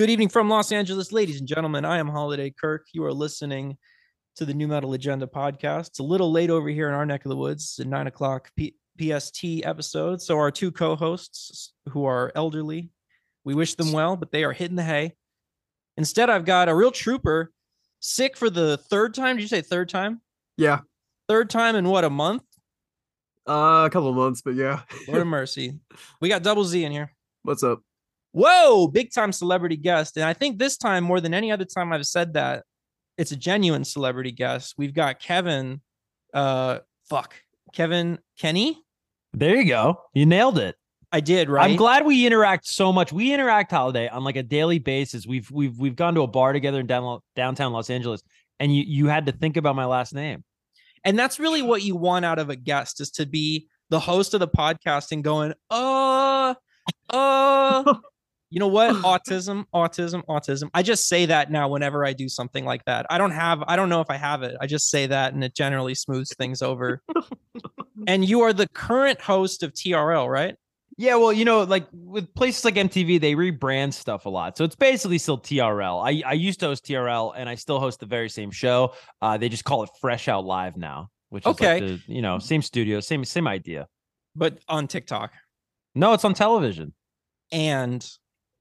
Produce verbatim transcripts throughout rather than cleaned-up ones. Good evening from Los Angeles, ladies and gentlemen. I am Holiday Kirk. You are listening to the Nu Metal Agenda podcast. It's a little late over here in our neck of the woods. It's a nine o'clock P- PST episode. So our two co-hosts who are elderly, we wish them well, but they are hitting the hay. Instead, I've got a real trooper, sick for the third time. Did you say third time? Yeah. Third time in what, a month? Uh, a couple of months, but yeah. Lord of mercy. We got Double Z in here. What's up? Whoa, big time celebrity guest. And I think this time, more than any other time I've said that, it's a genuine celebrity guest. We've got Kevan, uh, fuck, Kevan Kenney. There you go. You nailed it. I did, right? I'm glad we interact so much. We interact, Holiday, on like a daily basis. We've we've we've gone to a bar together in down, downtown Los Angeles, and you you had to think about my last name. And that's really what you want out of a guest, is to be the host of the podcast and going, uh, uh. You know what? Autism, autism, autism. I just say that now whenever I do something like that. I don't have, I don't know if I have it. I just say that and it generally smooths things over. And you are the current host of T R L, right? Yeah, well, you know, like with places like M T V, they rebrand stuff a lot. So it's basically still T R L. I, I used to host T R L and I still host the very same show. Uh, they just call it Fresh Out Live now, which is okay. Like the, you know, same studio, same, same idea. But on TikTok? No, it's on television. And...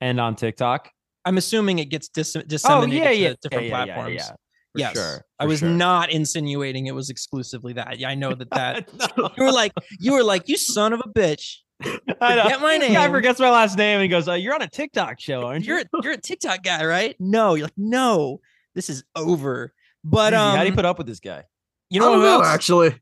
And on TikTok, I'm assuming it gets dis- disseminated oh, yeah, yeah. to different yeah, yeah, platforms. Yeah, yeah, yeah. Yes, sure, for I was sure. not insinuating it was exclusively that. I know that that no. you were like, you were like, you son of a bitch. I know. Forget my name. This guy forgets my last name and he goes, oh, "You're on a TikTok show, aren't you? You're a, you're a TikTok guy, right? No, you're like, no, this is over. But um, how do you put up with this guy? You know, I don't know, actually,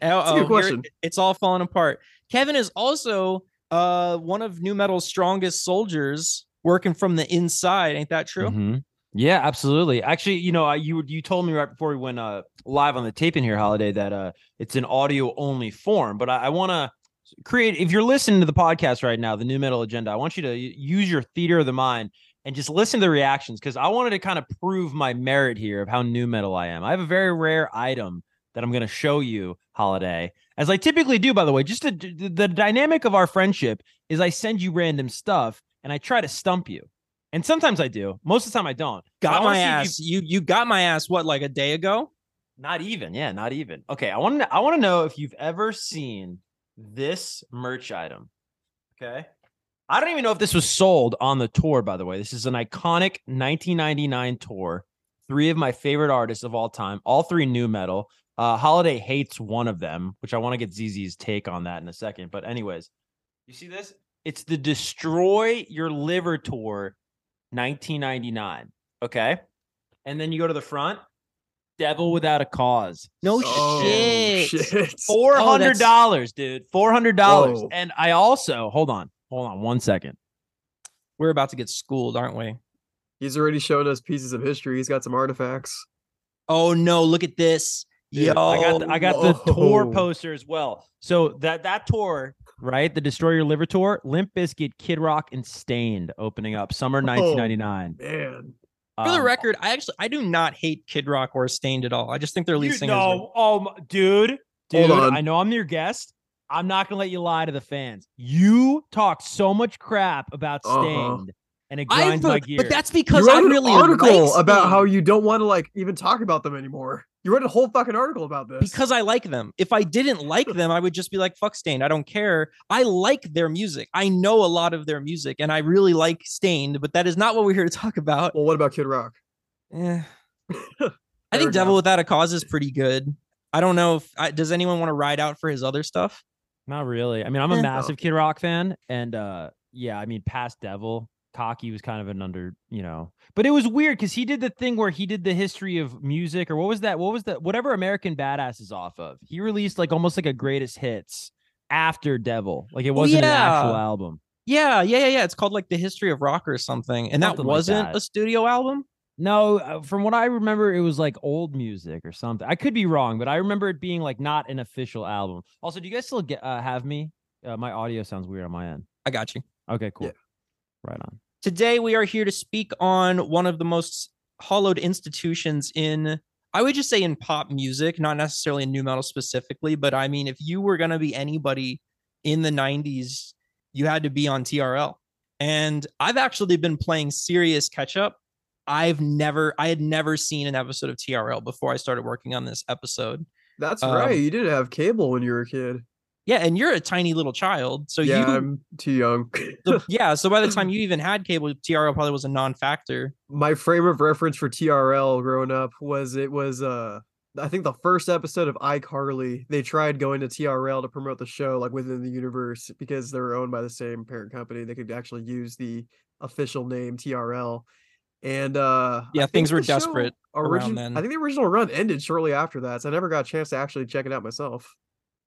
that's a good question. It's all falling apart. Kevan is also. Uh, one of Nu Metal's strongest soldiers, working from the inside. Ain't that true? Mm-hmm. Yeah, absolutely. Actually, you know, I, you you told me right before we went uh, live on the tape in here, Holiday, that uh, it's an audio only form. But I, I want to create. If you're listening to the podcast right now, the Nu Metal Agenda, I want you to use your theater of the mind and just listen to the reactions, because I wanted to kind of prove my merit here of how Nu Metal I am. I have a very rare item that I'm going to show you, Holiday. As I typically do, by the way, just to, the dynamic of our friendship is I send you random stuff and I try to stump you. And sometimes I do. Most of the time I don't. Got I my ass. You, you got my ass, what, like a day ago? Not even. Yeah, not even. Okay, I want to I want to know if you've ever seen this merch item. Okay? I don't even know if this was sold on the tour, by the way. This is an iconic nineteen ninety-nine tour. Three of my favorite artists of all time. All three Nu Metal. Uh, Holiday hates one of them, which I want to get Z Z's take on that in a second. But anyways, you see this? It's the Destroy Your Liver Tour nineteen ninety-nine. Okay. And then you go to the front. Devil Without a Cause. No oh, shit. shit. four hundred dollars, oh, dude. four hundred dollars. Whoa. And I also, hold on. Hold on one second. We're about to get schooled, aren't we? He's already shown us pieces of history. He's got some artifacts. Oh, no. Look at this. Yeah, I got the, I got whoa. the tour poster as well. So that that tour, right? The Destroy Your Liver Tour, Limp Bizkit, Kid Rock, and Staind opening up summer nineteen ninety-nine. Oh, man. Um, For the record, I actually I do not hate Kid Rock or Staind at all. I just think they're lead singers. No, oh my, dude, dude, I know I'm your guest. I'm not gonna let you lie to the fans. You talk so much crap about Staind. Uh-huh. And it grinds I, but, my gears. But that's because you wrote I really an article like about how you don't want to like even talk about them anymore. You wrote a whole fucking article about this because I like them. If I didn't like them, I would just be like, "Fuck Staind, I don't care." I like their music. I know a lot of their music, and I really like Staind. But that is not what we're here to talk about. Well, what about Kid Rock? Yeah, I think Devil Without a Cause is pretty good. I don't know if I, does anyone want to ride out for his other stuff? Not really. I mean, I'm a eh, massive no. Kid Rock fan, and uh, yeah, I mean, past Devil. Cocky was kind of an under, you know, but it was weird because he did the thing where he did the history of music or what was that? What was that? Whatever American Badass is off of. He released like almost like a greatest hits after Devil. Like it wasn't yeah. an actual album. Yeah. Yeah. Yeah. Yeah. It's called like the History of Rock or something. And something that wasn't like that. A studio album. No, from what I remember, it was like old music or something. I could be wrong, but I remember it being like not an official album. Also, do you guys still get uh, have me? Uh, my audio sounds weird on my end. I got you. Okay, cool. Yeah. Right on. Today, we are here to speak on one of the most hollowed institutions in, I would just say in pop music, not necessarily in Nu Metal specifically, but I mean, if you were going to be anybody in the nineties, you had to be on T R L. And I've actually been playing serious catch up. I've never, I had never seen an episode of T R L before I started working on this episode. That's um, right. You didn't have cable when you were a kid. Yeah. And you're a tiny little child. So yeah, you, I'm too young. the, yeah. So by the time you even had cable, T R L probably was a non-factor. My frame of reference for T R L growing up was, it was, uh, I think the first episode of iCarly, they tried going to T R L to promote the show, like within the universe, because they were owned by the same parent company. They could actually use the official name T R L. And uh, yeah, I things were desperate origin- around then. I think the original run ended shortly after that, so I never got a chance to actually check it out myself.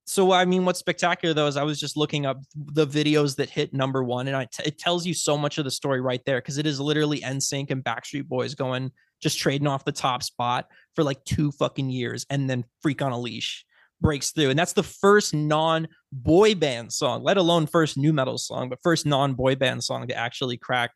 So, I mean, what's spectacular, though, is I was just looking up the videos that hit number one, and I t- it tells you so much of the story right there, because it is literally N Sync and Backstreet Boys going, just trading off the top spot for like two fucking years, and then Freak on a Leash breaks through. And that's the first non-boy band song, let alone first nu metal song, but first non-boy band song to actually crack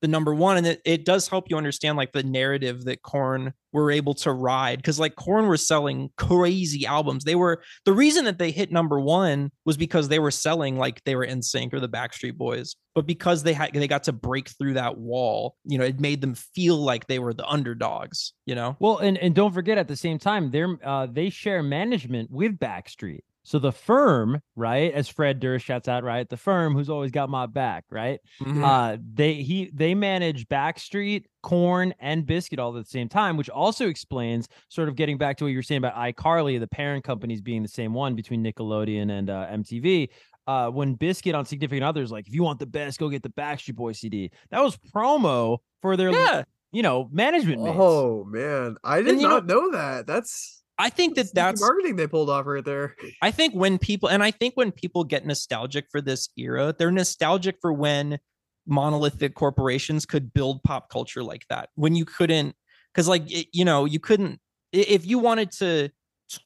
the number one. And it, it does help you understand like the narrative that Korn were able to ride, because like Korn were selling crazy albums. They were, the reason that they hit number one was because they were selling like they were N Sync or the Backstreet Boys, but because they had, they got to break through that wall, you know, it made them feel like they were the underdogs, you know? Well, and, and don't forget at the same time, they're, uh, they share management with Backstreet. So the firm, right, as Fred Durst shouts out, right, the firm, who's always got my back, right? Mm-hmm. Uh, they he they manage Backstreet, Korn, and Bizkit all at the same time, which also explains sort of getting back to what you were saying about iCarly, the parent companies being the same one between Nickelodeon and uh, M T V. Uh, when Bizkit on Significant Others, like, if you want the best, go get the Backstreet Boys C D. That was promo for their, yeah. you know, management. Oh, mates. man. I did and, not know, know that. That's... I think that that's the marketing they pulled off right there. I think when people, and I think when people get nostalgic for this era, they're nostalgic for when monolithic corporations could build pop culture like that. When you couldn't, because like, it, you know, you couldn't, if you wanted to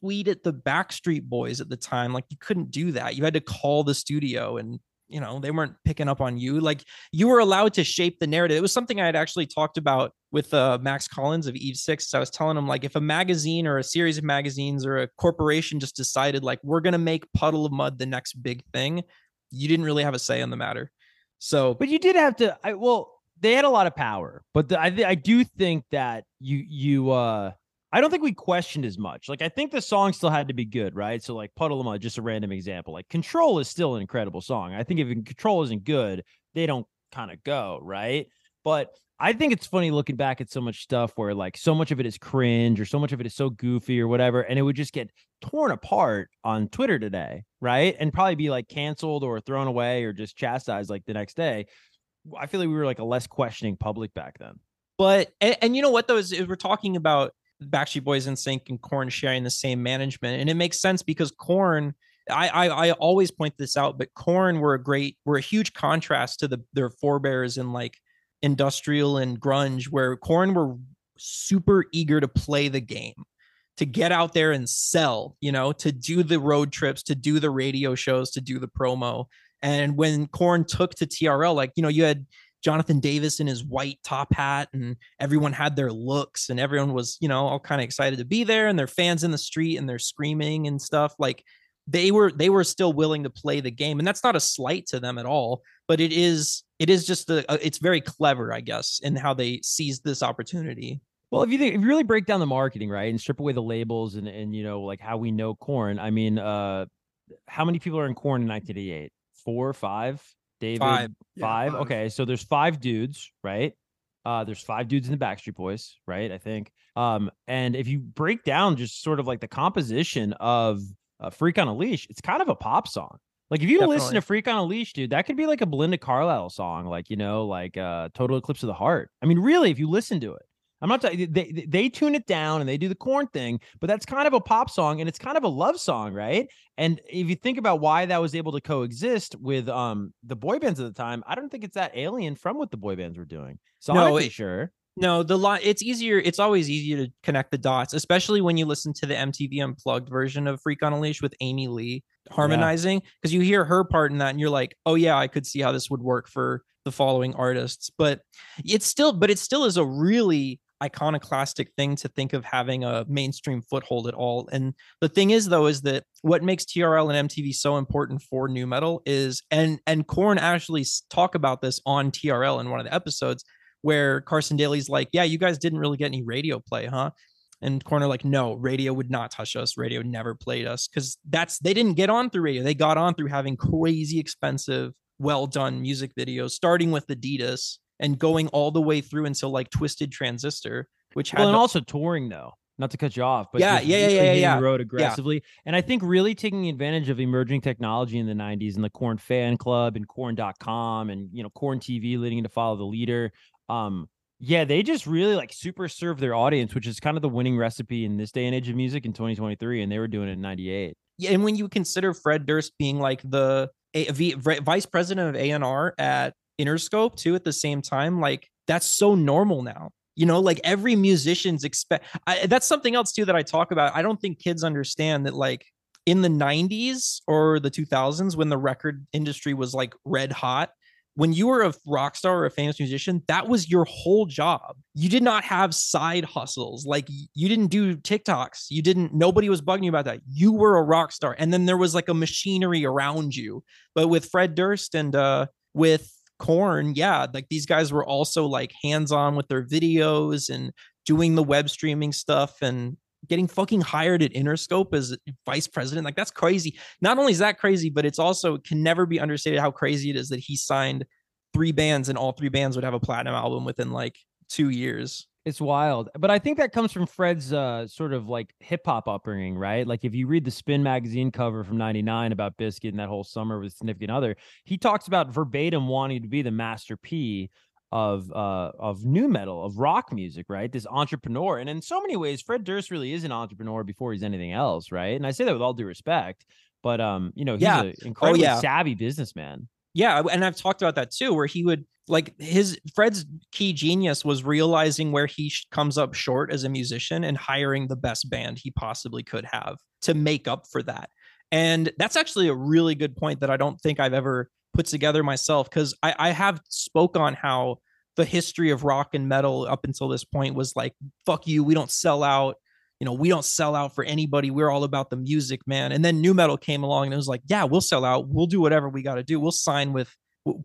tweet at the Backstreet Boys at the time, like you couldn't do that. You had to call the studio and, you know, they weren't picking up on you. Like you were allowed to shape the narrative. It was something I had actually talked about with uh, Max Collins of Eve Six. So I was telling him, like, if a magazine or a series of magazines or a corporation just decided, like, we're going to make Puddle of Mudd the next big thing, you didn't really have a say on the matter. So, but you did have to, I, well, they had a lot of power, but the, I, I do think that you, you, uh, I don't think we questioned as much. Like, I think the song still had to be good, right? So, like, Puddle of Mudd, just a random example. Like, Control is still an incredible song. I think if Control isn't good, they don't kind of go, right? But I think it's funny looking back at so much stuff where, like, so much of it is cringe or so much of it is so goofy or whatever, and it would just get torn apart on Twitter today, right? And probably be, like, canceled or thrown away or just chastised, like, the next day. I feel like we were, like, a less questioning public back then. But, and, and you know what, though, is, is we're talking about Backstreet Boys, N Sync, and Korn sharing the same management, and it makes sense because Korn, I, I I always point this out, but Korn were a great, were a huge contrast to the their forebears in like industrial and grunge, where Korn were super eager to play the game, to get out there and sell, you know, to do the road trips, to do the radio shows, to do the promo. And when Korn took to T R L, like, you know, you had Jonathan Davis in his white top hat, and everyone had their looks, and everyone was, you know, all kind of excited to be there, and their fans in the street, and they're screaming and stuff. Like they were, they were still willing to play the game, and that's not a slight to them at all. But it is, it is just the, it's very clever, I guess, in how they seized this opportunity. Well, if you think, if you really break down the marketing, right, and strip away the labels, and and you know, like how we know Korn. I mean, uh, how many people are in Korn in nineteen eighty-eight? Four or five? David, five. Five? Yeah, five. Okay, so there's five dudes, right? Uh, there's five dudes in the Backstreet Boys, right? I think. Um, and if you break down just sort of like the composition of uh, Freak on a Leash, it's kind of a pop song. Like if you Definitely. listen to Freak on a Leash, dude, that could be like a Belinda Carlisle song, like, you know, like uh, Total Eclipse of the Heart. I mean, really, if you listen to it. I'm not talking, they, they tune it down and they do the Korn thing, but that's kind of a pop song and it's kind of a love song, right? And if you think about why that was able to coexist with um the boy bands at the time, I don't think it's that alien from what the boy bands were doing. So no, I'm sure. No, the lot, it's easier. It's always easier to connect the dots, especially when you listen to the M T V Unplugged version of Freak on a Leash with Amy Lee harmonizing, because yeah. you hear her part in that and you're like, oh yeah, I could see how this would work for the following artists. But it's still, but it still is a really, iconoclastic thing to think of having a mainstream foothold at all. And the thing is, though, is that what makes T R L and M T V so important for nu metal is, and and Korn actually talk about this on T R L in one of the episodes, where Carson Daly's like, yeah, you guys didn't really get any radio play, huh? And Korn are like, no, radio would not touch us. Radio never played us, because that's, they didn't get on through radio. They got on through having crazy expensive, well-done music videos, starting with Adidas and going all the way through until like Twisted Transistor, which had... Well, and the- also touring, though. Not to cut you off, but yeah, yeah, yeah, yeah, yeah. Road aggressively. Yeah. And I think really taking advantage of emerging technology in the nineties and the Korn fan club and Korn dot com and, you know, Korn T V leading into Follow the Leader. Um, yeah, they just really like super serve their audience, which is kind of the winning recipe in this day and age of music in twenty twenty-three. And they were doing it in ninety-eight. Yeah, and when you consider Fred Durst being like the a- v- vice president of A and R at Interscope too at the same time, like that's so normal now. You know, like every musician's expect. I, that's something else too that I talk about. I don't think kids understand that, like in the nineties or the two thousands, when the record industry was like red hot, when you were a rock star or a famous musician, that was your whole job. You did not have side hustles. Like you didn't do TikToks. You didn't, nobody was bugging you about that. You were a rock star. And then there was like a machinery around you. But with Fred Durst and uh, with Korn, yeah, like these guys were also like hands-on with their videos and doing the web streaming stuff and getting fucking hired at Interscope as vice president. Like that's crazy. Not only is that crazy, but it's also, it can never be understated how crazy it is that he signed three bands and all three bands would have a platinum album within like two years. It's wild. But I think that comes from Fred's uh, sort of like hip hop upbringing, right? Like if you read the Spin magazine cover from ninety-nine about Bizkit and that whole summer with Significant Other, he talks about verbatim wanting to be the Master P of uh, of nu metal, of rock music, right? This entrepreneur. And in so many ways, Fred Durst really is an entrepreneur before he's anything else, right? And I say that with all due respect, but um, you know, he's yeah. an incredibly oh, yeah. savvy businessman. Yeah, and I've talked about that too, where he would like his Fred's key genius was realizing where he sh- comes up short as a musician and hiring the best band he possibly could have to make up for that. And that's actually a really good point that I don't think I've ever put together myself, because I, I have spoke on how the history of rock and metal up until this point was like, fuck you, we don't sell out. You know, we don't sell out for anybody. We're all about the music, man. And then nu metal came along and it was like, yeah, we'll sell out. We'll do whatever we got to do. We'll sign with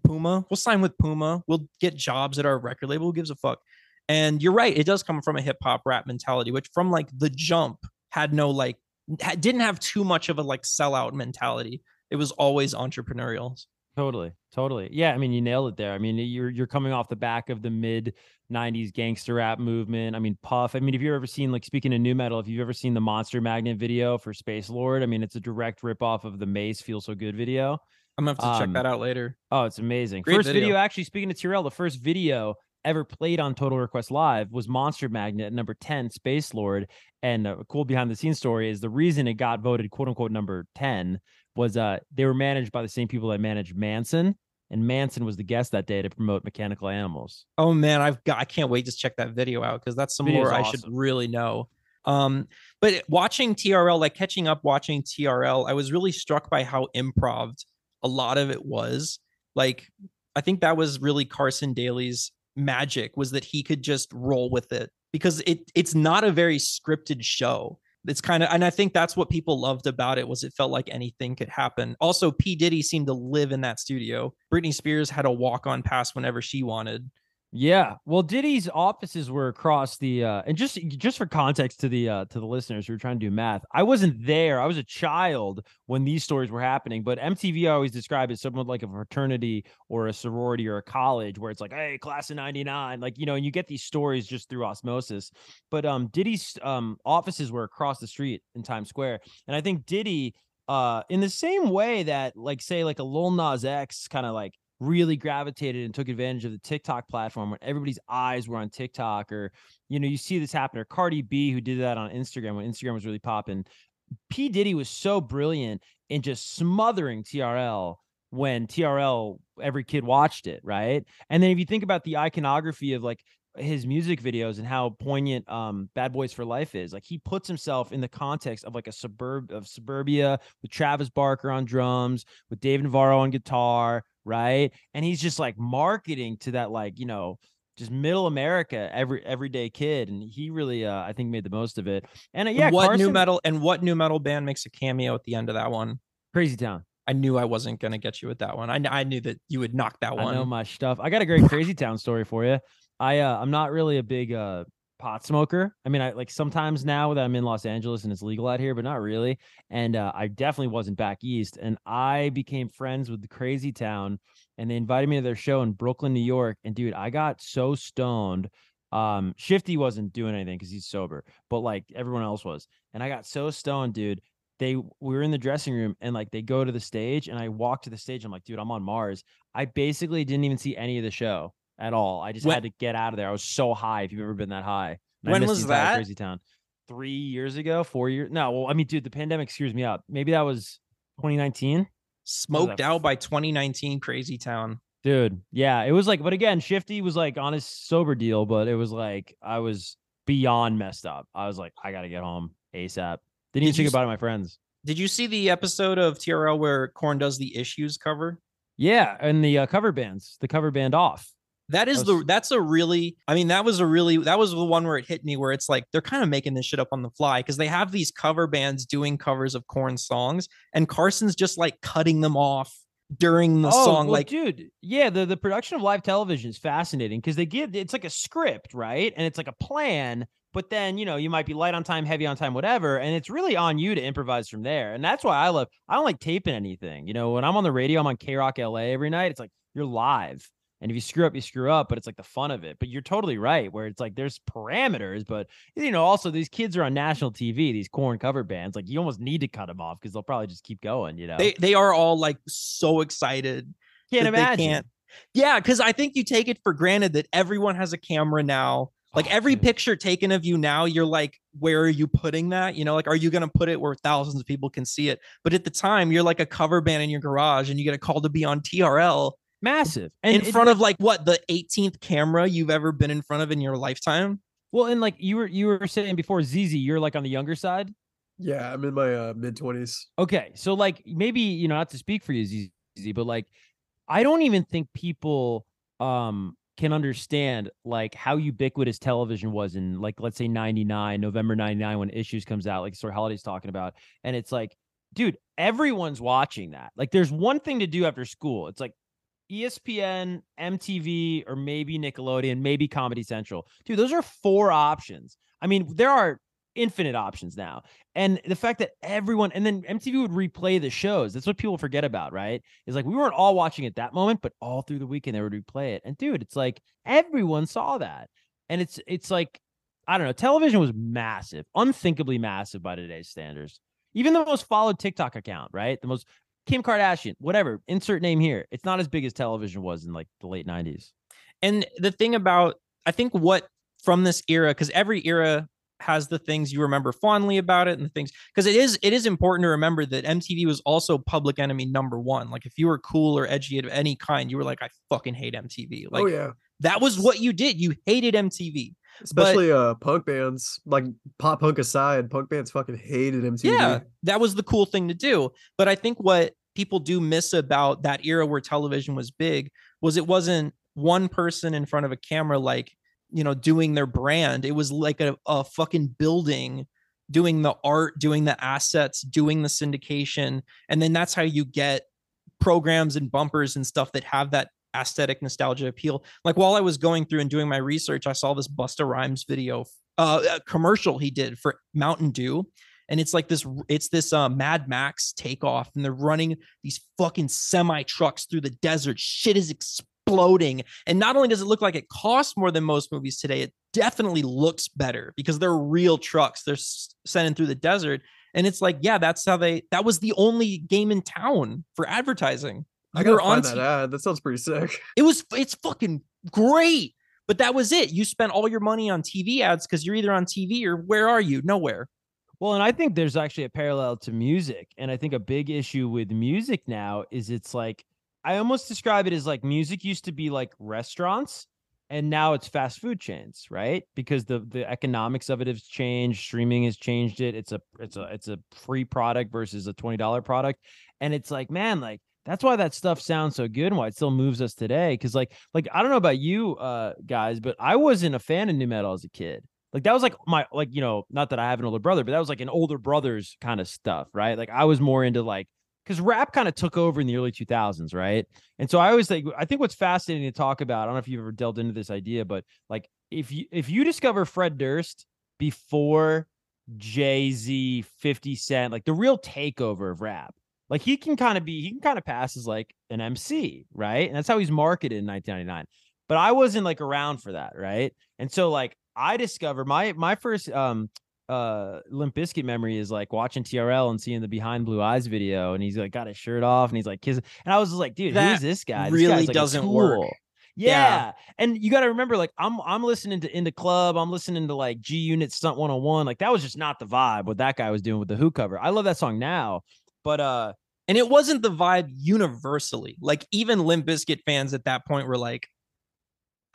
Puma. We'll sign with Puma. We'll get jobs at our record label. Who gives a fuck? And you're right. It does come from a hip hop rap mentality, which from like the jump had no like, didn't have too much of a like sellout mentality. It was always entrepreneurial. Totally. Totally. Yeah. I mean, you nailed it there. I mean, you're, you're coming off the back of the mid nineties gangster rap movement. I mean, Puff, I mean, if you've ever seen, like speaking of nu metal, if you've ever seen the Monster Magnet video for Space Lord, I mean, it's a direct ripoff of the Mace Feel So Good video. I'm going to have to um, check that out later. Oh, it's amazing. Great first video. video, actually speaking to T R L, the first video ever played on Total Request Live was Monster Magnet number ten, Space Lord. And a cool behind the scenes story is the reason it got voted quote unquote number ten was uh they were managed by the same people that managed Manson, and Manson was the guest that day to promote Mechanical Animals. Oh man, I've got I can't wait to check that video out, because that's some more awesome. I should really know. Um, but watching T R L, like catching up watching T R L, I was really struck by how improv'd a lot of it was. Like I think that was really Carson Daly's magic, was that he could just roll with it, because it it's not a very scripted show. It's kind of, and I think that's what people loved about it, was it felt like anything could happen. Also, P. Diddy seemed to live in that studio. Britney Spears had a walk-on pass whenever she wanted. Yeah, well, Diddy's offices were across the, uh, and just just for context to the uh, to the listeners who are trying to do math, I wasn't there. I was a child when these stories were happening, but M T V I always described as somewhat like a fraternity or a sorority or a college, where it's like, hey, class of ninety-nine, like, you know, and you get these stories just through osmosis. But um, Diddy's um, offices were across the street in Times Square, and I think Diddy, uh, in the same way that, like, say, like a Lil Nas X kind of like really gravitated and took advantage of the TikTok platform when everybody's eyes were on TikTok, or, you know, you see this happen, or Cardi B, who did that on Instagram when Instagram was really popping. P. Diddy was so brilliant in just smothering T R L when T R L, every kid watched it, right? And then if you think about the iconography of like his music videos and how poignant um Bad Boys for Life is, like he puts himself in the context of like a suburb of suburbia with Travis Barker on drums, with Dave Navarro on guitar, right? And he's just like marketing to that, like, you know, just middle America, every everyday kid, and he really, uh, I think, made the most of it. And uh, yeah, what Carson... new metal and what new metal band makes a cameo at the end of that one? Crazy Town. I knew I wasn't gonna get you with that one. I I knew that you would knock that one. I know my stuff. I got a great Crazy Town story for you. I uh, I'm not really a big uh, pot smoker. I mean, I like sometimes now that I'm in Los Angeles and it's legal out here, but not really. And uh, I definitely wasn't back east. And I became friends with the Crazy Town, and they invited me to their show in Brooklyn, New York. And dude, I got so stoned. Um, Shifty wasn't doing anything because he's sober, but like everyone else was. And I got so stoned, dude. They we were in the dressing room and like they go to the stage and I walk to the stage. I'm like, dude, I'm on Mars. I basically didn't even see any of the show at all. I just when, had to get out of there. I was so high. If you've ever been that high. And when was that? Crazy Town. Three years ago, four years. No, well, I mean, dude, the pandemic screws me up. Maybe that was twenty nineteen. Smoked out by twenty nineteen Crazy Town. Dude. Yeah. It was like, but again, Shifty was like on his sober deal, but it was like, I was beyond messed up. I was like, I got to get home ASAP. Didn't even think about it, my friends. Did you see the episode of T R L where Korn does the Issues cover? Yeah. And the uh, cover bands, the cover band off. That is the, that's a really, I mean, that was a really, that was the one where it hit me where it's like, they're kind of making this shit up on the fly because they have these cover bands doing covers of Korn songs and Carson's just like cutting them off during the oh, song. Well, like, dude, yeah, the, the production of live television is fascinating because they give, it's like a script, right? And it's like a plan, but then, you know, you might be light on time, heavy on time, whatever. And it's really on you to improvise from there. And that's why I love, I don't like taping anything. You know, when I'm on the radio, I'm on K-Rock L A every night. It's like, you're live. And if you screw up, you screw up, but it's like the fun of it. But you're totally right, where it's like there's parameters, but you know, also these kids are on national T V, these Korn cover bands. Like you almost need to cut them off because they'll probably just keep going, you know. They they are all like so excited. Can't imagine. Can't. Yeah, because I think you take it for granted that everyone has a camera now. Like every picture taken of you now, you're like, where are you putting that? You know, like, are you going to put it where thousands of people can see it? But at the time, you're like a cover band in your garage and you get a call to be on T R L. Massive. And in it, front of like what the eighteenth camera you've ever been in front of in your lifetime. Well, and like you were you were saying before, Z Z, you're like on the younger side. Yeah, I'm in my uh, mid twenties. Okay, so like maybe, you know, not to speak for you, Z Z, but like I don't even think people um can understand like how ubiquitous television was in like, let's say ninety-nine, November ninety-nine, when Issues comes out, like sort of Holiday's talking about, and it's like, dude, everyone's watching that. Like there's one thing to do after school. It's like E S P N, M T V, or maybe Nickelodeon, maybe Comedy Central. Dude, those are four options. I mean, there are infinite options now. And the fact that everyone, and then M T V would replay the shows. That's what people forget about, right? It's like, we weren't all watching at that moment, but all through the weekend, they would replay it. And dude, it's like, everyone saw that. And it's, it's like, I don't know, television was massive, unthinkably massive by today's standards. Even the most followed TikTok account, right? The most Kim Kardashian, whatever, insert name here. It's not as big as television was in like the late nineties. And the thing about, I think what from this era, because every era has the things you remember fondly about it and the things, because it is, it is important to remember that M T V was also public enemy number one. Like if you were cool or edgy of any kind, you were like, I fucking hate M T V. Like, oh, yeah. That was what you did. You hated M T V. Especially but, uh, punk bands, like pop punk aside, punk bands fucking hated M T V. Yeah, that was the cool thing to do. But I think what people do miss about that era where television was big was it wasn't one person in front of a camera, like, you know, doing their brand. It was like a, a fucking building doing the art, doing the assets, doing the syndication. And then that's how you get programs and bumpers and stuff that have that aesthetic nostalgia appeal. Like while I was going through and doing my research, I saw this Busta Rhymes video, uh, a commercial he did for Mountain Dew. And it's like this, it's this uh, Mad Max takeoff and they're running these fucking semi trucks through the desert. Shit is exploding. And not only does it look like it costs more than most movies today, it definitely looks better because they're real trucks. They're sending through the desert. And it's like, yeah, that's how they, that was the only game in town for advertising. I gotta find that ad. That sounds pretty sick. It was, it's fucking great, but that was it. You spent all your money on T V ads because you're either on T V or where are you? Nowhere. Well, and I think there's actually a parallel to music, and I think a big issue with music now is it's like, I almost describe it as like music used to be like restaurants, and now it's fast food chains, right? Because the the economics of it has changed. Streaming has changed it. It's a it's a it's a free product versus a twenty dollar product, and it's like, man, like. That's why that stuff sounds so good and why it still moves us today. Because like, like I don't know about you uh, guys, but I wasn't a fan of nu metal as a kid. Like that was like my, like, you know, not that I have an older brother, but that was like an older brother's kind of stuff, right? Like I was more into like, because rap kind of took over in the early two thousands, right? And so I always think, I think what's fascinating to talk about, I don't know if you've ever delved into this idea, but like if you, if you discover Fred Durst before Jay-Z, fifty cent, like the real takeover of rap, like he can kind of be, he can kind of pass as like an M C, right? And that's how he's marketed in nineteen ninety-nine. But I wasn't like around for that, right? And so like I discovered my, my first um, uh, Limp Bizkit memory is like watching T R L and seeing the Behind Blue Eyes video. And he's like got his shirt off and he's like kissing. And I was just like, dude, that who's this guy? This really like doesn't cool. work. Yeah. yeah. And you got to remember, like, I'm I'm listening to In the Club. I'm listening to like G Unit Stunt one oh one. Like that was just not the vibe what that guy was doing with the Who cover. I love that song now, but uh, and it wasn't the vibe universally. Like even Limp Bizkit fans at that point were like,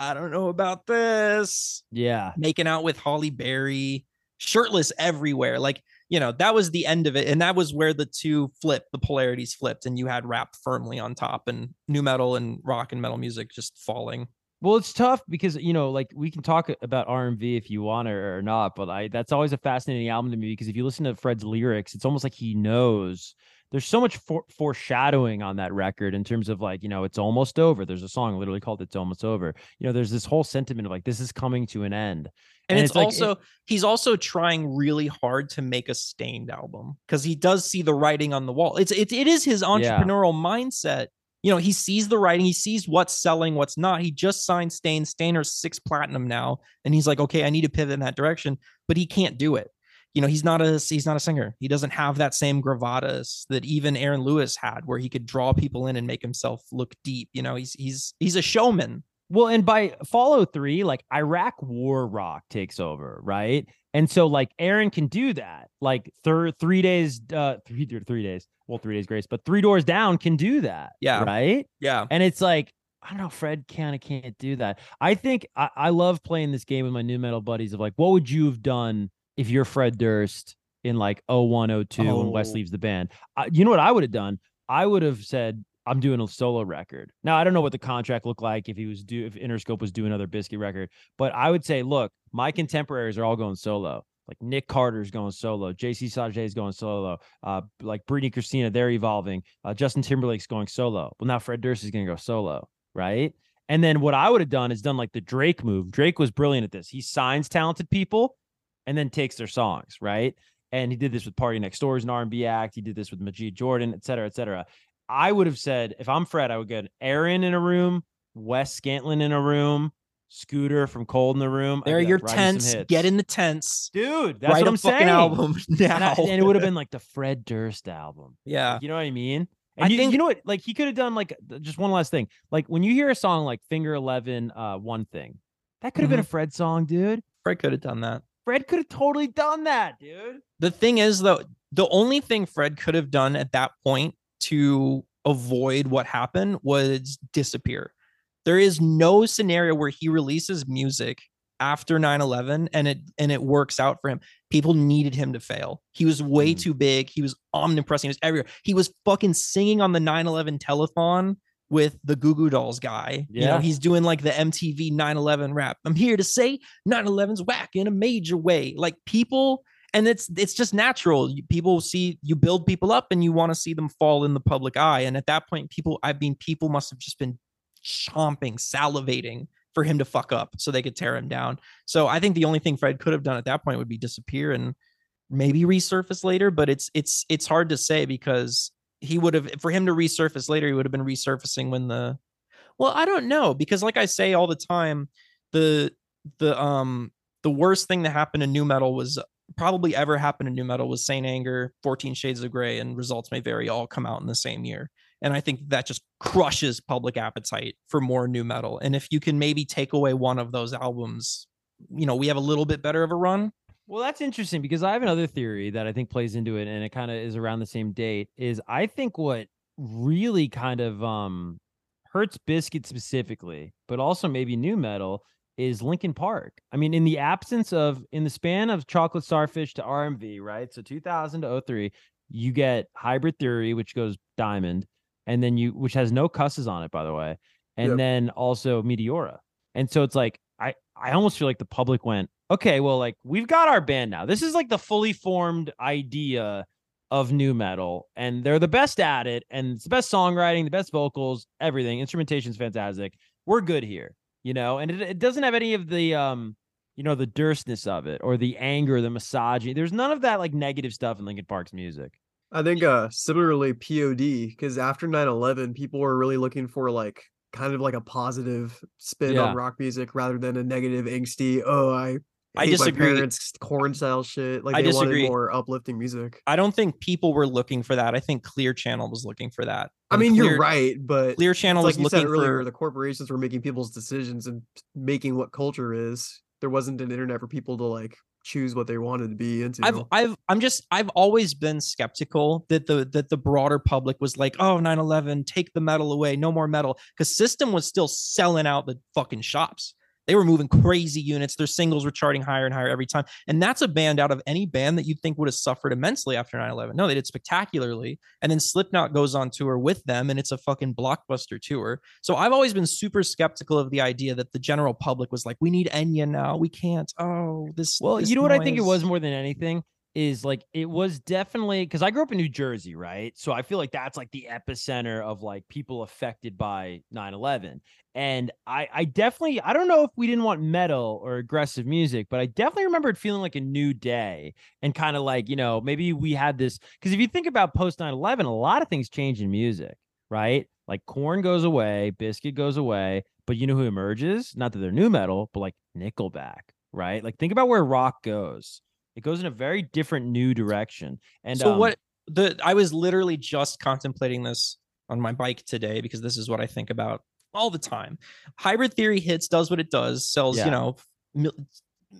I don't know about this. Yeah. Making out with Holly Berry, shirtless everywhere. Like, you know, that was the end of it. And that was where the two flipped, the polarities flipped, and you had rap firmly on top and nu metal and rock and metal music just falling. Well, it's tough because, you know, like we can talk about R and B if you want or, or not, but I, that's always a fascinating album to me because if you listen to Fred's lyrics, it's almost like he knows. There's so much for- foreshadowing on that record in terms of like, you know, it's almost over. There's a song literally called It's Almost Over. You know, there's this whole sentiment of like, this is coming to an end. And, and it's, it's like, also, it, he's also trying really hard to make a Staind album because he does see the writing on the wall. It's, it, it is his entrepreneurial yeah. mindset. You know, he sees the writing, he sees what's selling, what's not. He just signed Staind. Staind are six platinum now. And he's like, okay, I need to pivot in that direction, but he can't do it. You know, he's not a he's not a singer. He doesn't have that same gravitas that even Aaron Lewis had where he could draw people in and make himself look deep. You know, he's he's he's a showman. Well, and by Follow Three, like Iraq War rock takes over. Right. And so like Aaron can do that like third three days, uh, three, three days. Well, Three Days Grace, but Three Doors Down can do that. Yeah. Right. Yeah. And it's like, I don't know, Fred kind of can't do that. I think I, I love playing this game with my nu metal buddies of like, what would you have done if you're Fred Durst in like oh one, oh two oh. when Wes leaves the band? I, you know what I would have done? I would have said, I'm doing a solo record. Now, I don't know what the contract looked like if he was do if Interscope was doing another Bizkit record, but I would say, look, my contemporaries are all going solo. Like Nick Carter's going solo. J C Saje's going solo. Uh, like Britney Christina, they're evolving. Uh, Justin Timberlake's going solo. Well, now Fred Durst is going to go solo, right? And then what I would have done is done like the Drake move. Drake was brilliant at this. He signs talented people and then takes their songs, right? And he did this with Party Next Door as an R and B act. He did this with Majid Jordan, et cetera, et cetera. I would have said, if I'm Fred, I would get Aaron in a room, Wes Scantlin in a room, Scooter from Cold in the room. There are your tents. Get in the tents. Dude, that's what I'm saying. Write a fucking album now. And, I, and it would have been like the Fred Durst album. Yeah. Like, you know what I mean? And I you, think, you know what? Like he could have done like, just one last thing. Like when you hear a song like Finger Eleven, uh, One Thing, that could have mm-hmm. been a Fred song, dude. Fred could have done that. Fred could have totally done that, dude. The thing is, though, the only thing Fred could have done at that point to avoid what happened was disappear. There is no scenario where he releases music after nine eleven and it and it works out for him. People needed him to fail. He was way mm. too big. He was omnipresent. He was everywhere. He was fucking singing on the nine eleven telethon with the Goo Goo Dolls guy. Yeah. You know, he's doing like the M T V nine eleven rap. I'm here to say nine eleven's whack in a major way. Like people, and it's it's just natural. People see, you build people up and you want to see them fall in the public eye. And at that point, people, I mean, people must have just been chomping, salivating for him to fuck up so they could tear him down. So I think the only thing Fred could have done at that point would be disappear and maybe resurface later, but it's it's it's hard to say because he would have, for him to resurface later, he would have been resurfacing when the, well, I don't know, because like I say all the time, the, the, um, the worst thing that happened to nu metal was probably ever happened to nu metal was Saint Anger, fourteen Shades of Grey, and Results May Vary all come out in the same year. And I think that just crushes public appetite for more nu metal. And if you can maybe take away one of those albums, you know, we have a little bit better of a run. Well, that's interesting because I have another theory that I think plays into it, and it kind of is around the same date, is I think what really kind of um, hurts Bizkit specifically, but also maybe nu metal, is Linkin Park. I mean, in the absence of, in the span of Chocolate Starfish to R M V, right? So two thousand to oh three, you get Hybrid Theory, which goes diamond. and then you, which has no cusses on it, by the way, and yep. then also Meteora. And so it's like, I, I almost feel like the public went, okay, well, like, we've got our band now. This is like the fully formed idea of nu metal, and they're the best at it, and it's the best songwriting, the best vocals, everything. Instrumentation's fantastic. We're good here, you know? And it, it doesn't have any of the, um, you know, the derstness of it, or the anger, the misogyny. There's none of that, like, negative stuff in Linkin Park's music. I think uh, similarly P O D, because after nine eleven, people were really looking for, like, kind of like a positive spin yeah. on rock music rather than a negative angsty, oh, I I disagree. My parents' Korn style shit. Like, I they disagree. wanted more uplifting music. I don't think people were looking for that. I think Clear Channel was looking for that. And I mean, Clear, you're right, but Clear Channel was like looking earlier, for the corporations were making people's decisions and making what culture is. There wasn't an internet for people to, like, choose what they wanted to be into. I've, I've, I'm just, I've always been skeptical that the, that the broader public was like, oh, nine eleven, take the metal away, no more metal. Because System was still selling out the fucking shops. They were moving crazy units. Their singles were charting higher and higher every time. And that's a band out of any band that you'd think would have suffered immensely after nine eleven. No, they did spectacularly. And then Slipknot goes on tour with them, and it's a fucking blockbuster tour. So I've always been super skeptical of the idea that the general public was like, we need Enya now. We can't. Oh, this. Well, this you know noise. What I think it was more than anything is, like, it was definitely, because I grew up in New Jersey, right? So I feel like that's like the epicenter of, like, people affected by nine eleven. And I, I definitely, I don't know if we didn't want metal or aggressive music, but I definitely remembered feeling like a new day and kind of like, you know, maybe we had this, because if you think about post nine eleven, a lot of things change in music, right? Like Korn goes away, Bizkit goes away, but you know who emerges? Not that they're nu metal, but like Nickelback, right? Like, think about where rock goes. It goes in a very different new direction. And so um, what the I was literally just contemplating this on my bike today, because this is what I think about all the time. Hybrid Theory hits, does what it does, sells, yeah. you know, mil-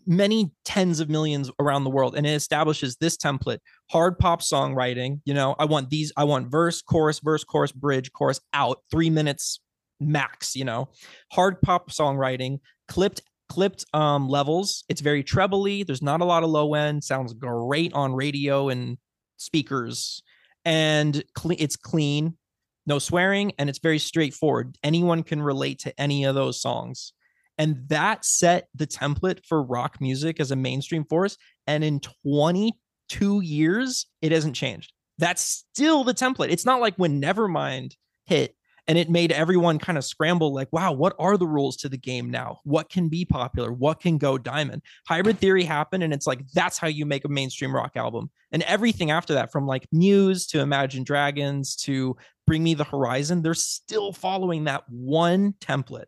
many tens of millions around the world. And it establishes this template, hard pop songwriting. You know, I want these, I want verse, chorus, verse, chorus, bridge, chorus out, three minutes max, you know, hard pop songwriting, clipped clipped um levels. It's very trebly, there's not a lot of low end, sounds great on radio and speakers, and cle- it's clean, no swearing, and it's very straightforward. Anyone can relate to any of those songs, and that set the template for rock music as a mainstream force. And in twenty-two years it hasn't changed. That's still the template. It's not like when Nevermind hit and it made everyone kind of scramble, like, wow, what are the rules to the game now? What can be popular? What can go diamond? Hybrid Theory happened, and it's like, that's how you make a mainstream rock album. And everything after that, from like Muse to Imagine Dragons to Bring Me the Horizon, they're still following that one template.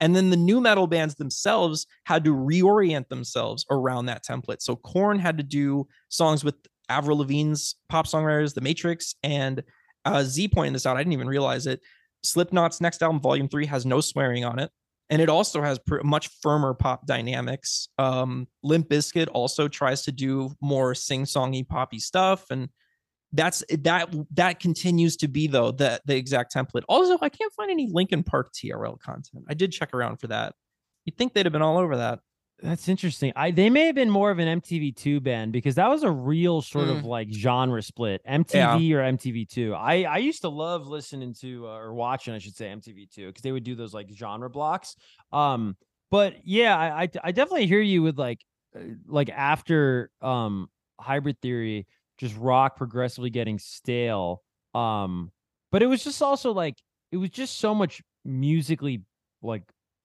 And then the nu metal bands themselves had to reorient themselves around that template. So Korn had to do songs with Avril Lavigne's pop songwriters, The Matrix, and uh, Z pointed this out. I didn't even realize it. Slipknot's next album, Volume Three, has no swearing on it, and it also has pr- much firmer pop dynamics. Um, Limp Bizkit also tries to do more sing-songy, poppy stuff, and that's that. That continues to be though the the exact template. Also, I can't find any Linkin Park T R L content. I did check around for that. You'd think they'd have been all over that. That's interesting. I they may have been more of an M T V two band, because that was a real sort mm. of like genre split, M T V yeah. or M T V two. I, I used to love listening to uh, or watching, I should say, M T V two, because they would do those like genre blocks. Um, but yeah, I, I I definitely hear you with like like after um Hybrid Theory, just rock progressively getting stale. Um, but it was just also like it was just so much musically like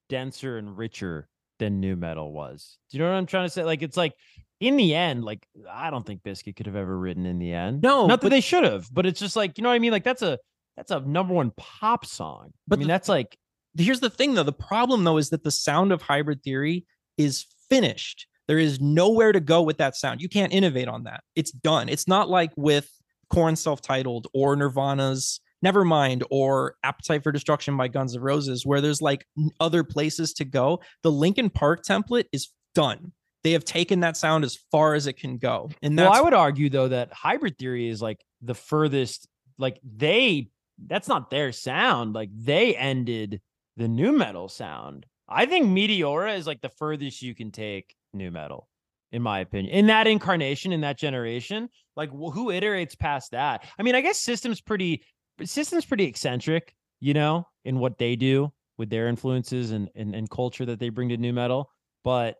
denser and richer than nu metal was. Do you know what I'm trying to say? Like, it's like in the end, like, I don't think Bizkit could have ever written In the End. No, not that they should have, but it's just like, you know what I mean? Like, that's a, that's a number one pop song. But I mean, the, that's like, here's the thing though. The problem though, is that the sound of Hybrid Theory is finished. There is nowhere to go with that sound. You can't innovate on that. It's done. It's not like with Korn self-titled or Nirvana's Nevermind or Appetite for Destruction by Guns N' Roses, where there's like other places to go. The Linkin Park template is done. They have taken that sound as far as it can go. And that's, well, I would argue though that Hybrid Theory is like the furthest. Like they, that's not their sound. Like they ended the nu metal sound. I think Meteora is like the furthest you can take nu metal, in my opinion, in that incarnation, in that generation. Like who iterates past that? I mean, I guess System's pretty but System's pretty eccentric, you know, in what they do with their influences and, and, and culture that they bring to nu metal. But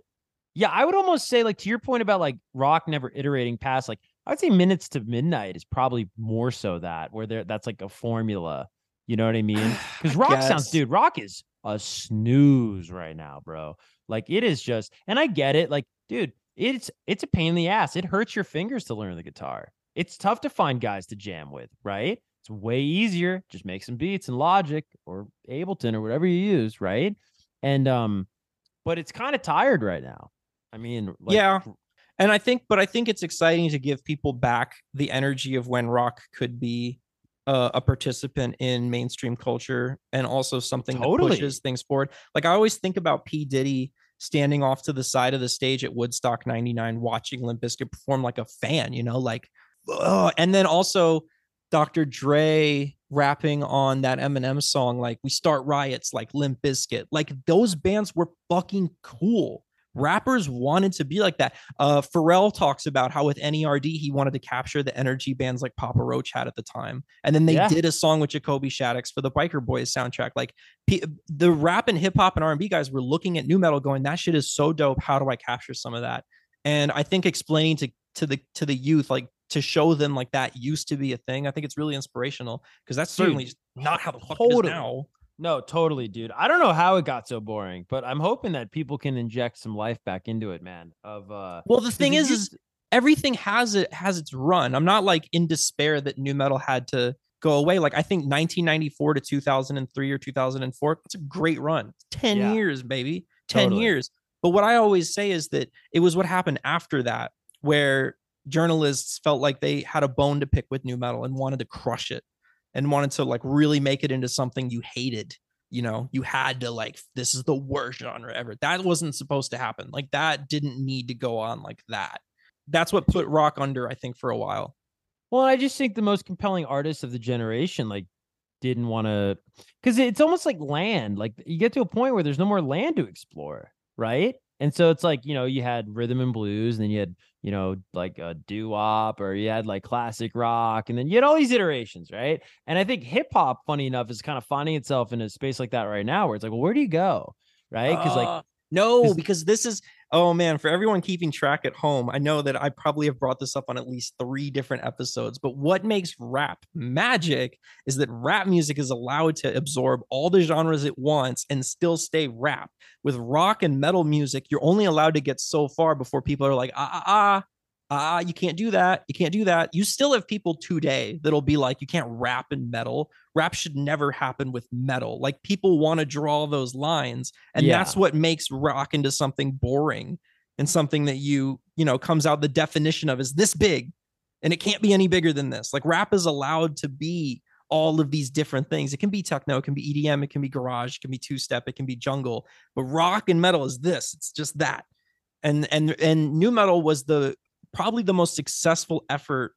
yeah, I would almost say, like, to your point about like rock never iterating past, like, I would say Minutes to Midnight is probably more so that, where there that's like a formula. You know what I mean? Because rock sounds, dude, rock is a snooze right now, bro. Like, it is just, and I get it. Like, dude, it's it's a pain in the ass. It hurts your fingers to learn the guitar. It's tough to find guys to jam with, right? It's way easier. Just make some beats in Logic or Ableton or whatever you use, right? And um, but it's kind of tired right now. I mean, like, yeah. And I think, but I think it's exciting to give people back the energy of when rock could be uh, a participant in mainstream culture and also something totally. That pushes things forward. Like, I always think about P. Diddy standing off to the side of the stage at Woodstock ninety-nine, watching Limp Bizkit perform like a fan, you know, like, oh, and then also Doctor Dre rapping on that Eminem song, like, we start riots like Limp Bizkit. Like, those bands were fucking cool. Rappers wanted to be like that. Uh, Pharrell talks about how with N E R D, he wanted to capture the energy bands like Papa Roach had at the time. And then they yeah. did a song with Jacoby Shaddix for the Biker Boys soundtrack. Like, P- the rap and hip hop and R and B guys were looking at nu metal going, that shit is so dope. How do I capture some of that? And I think explaining to, to the, to the youth, like, to show them like that used to be a thing. I think it's really inspirational, because that's certainly dude, not how the fuck totally. It is now. No, totally, dude. I don't know how it got so boring, but I'm hoping that people can inject some life back into it, man. Of uh, well, the thing is, is everything has it has its run. I'm not like in despair that nu metal had to go away. Like, I think nineteen ninety-four to two thousand three or two thousand four, that's a great run. ten yeah. years, baby, ten totally. Years. But what I always say is that it was what happened after that, where journalists felt like they had a bone to pick with nu metal and wanted to crush it. And wanted to like really make it into something you hated, you know, you had to like, this is the worst genre ever. That wasn't supposed to happen. Like, that didn't need to go on like that. That's what put rock under, I think, for a while. Well, I just think the most compelling artists of the generation, like, didn't want to, because it's almost like land. Like, you get to a point where there's no more land to explore, right? And so it's like, you know, you had rhythm and blues, and then you had, you know, like a doo-wop, or you had like classic rock, and then you had all these iterations, right? And I think hip hop, funny enough, is kind of finding itself in a space like that right now, where it's like, well, where do you go, right? Because uh, like, no, because this is, oh man, for everyone keeping track at home, I know that I probably have brought this up on at least three different episodes, but what makes rap magic is that rap music is allowed to absorb all the genres at once and still stay rap. With rock and metal music, you're only allowed to get so far before people are like, ah, ah, ah, ah, you can't do that. You can't do that. You still have people today that'll be like, you can't rap in metal. Rap should never happen with metal. Like, people want to draw those lines. And yeah. that's what makes rock into something boring and something that you, you know, comes out the definition of is this big and it can't be any bigger than this. Like, rap is allowed to be all of these different things. It can be techno, it can be E D M, it can be garage, it can be two-step, it can be jungle, but rock and metal is this, it's just that. And, and, and nu metal was the, probably the most successful effort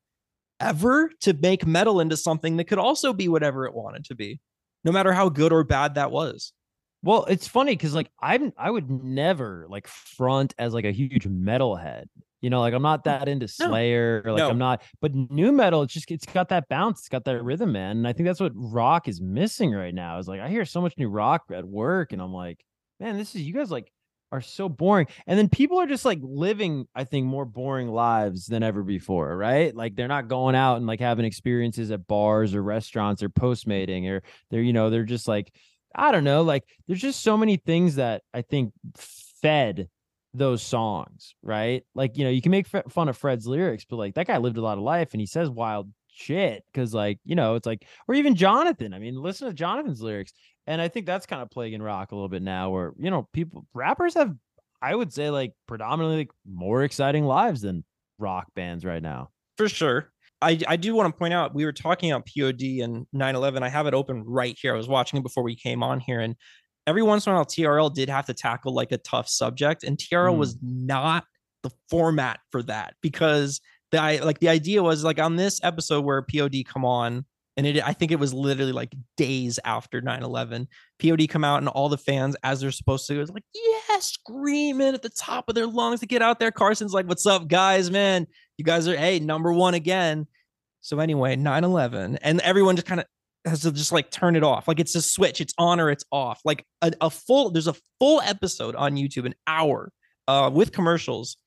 ever to make metal into something that could also be whatever it wanted to be, no matter how good or bad that was. Well, it's funny because like I'm I would never like front as like a huge metalhead, you know, like I'm not that into Slayer, no. or like no. I'm not. But nu metal, it's just it's got that bounce, it's got that rhythm, man. And I think that's what rock is missing right now. Is like I hear so much new rock at work, and I'm like, man, this is you guys like are so boring. And then people are just like living, I think, more boring lives than ever before, right? Like they're not going out and like having experiences at bars or restaurants or postmating, or they're, you know, they're just like. I don't know, like there's just so many things that I think fed those songs, right? Like, you know, you can make f- fun of Fred's lyrics, but like that guy lived a lot of life and he says wild shit because like, you know, it's like, or even Jonathan. I mean, listen to Jonathan's lyrics. And I think that's kind of plaguing rock a little bit now where, you know, people, rappers have, I would say like predominantly like more exciting lives than rock bands right now. For sure. I, I do want to point out, we were talking about P O D and nine eleven. I have it open right here. I was watching it before we came on here. And every once in a while, T R L did have to tackle like a tough subject. And T R L mm. was not the format for that because the I like the idea was like on this episode where P O D come on, and it I think it was literally like days after nine eleven, P O D come out and all the fans, as they're supposed to, was like, yeah, screaming at the top of their lungs to get out there. Carson's like, what's up, guys, man? You guys are, hey, number one again. So anyway, nine eleven. And everyone just kind of has to just like turn it off. Like it's a switch. It's on or it's off. Like a, a full, there's a full episode on YouTube, an hour uh, with commercials.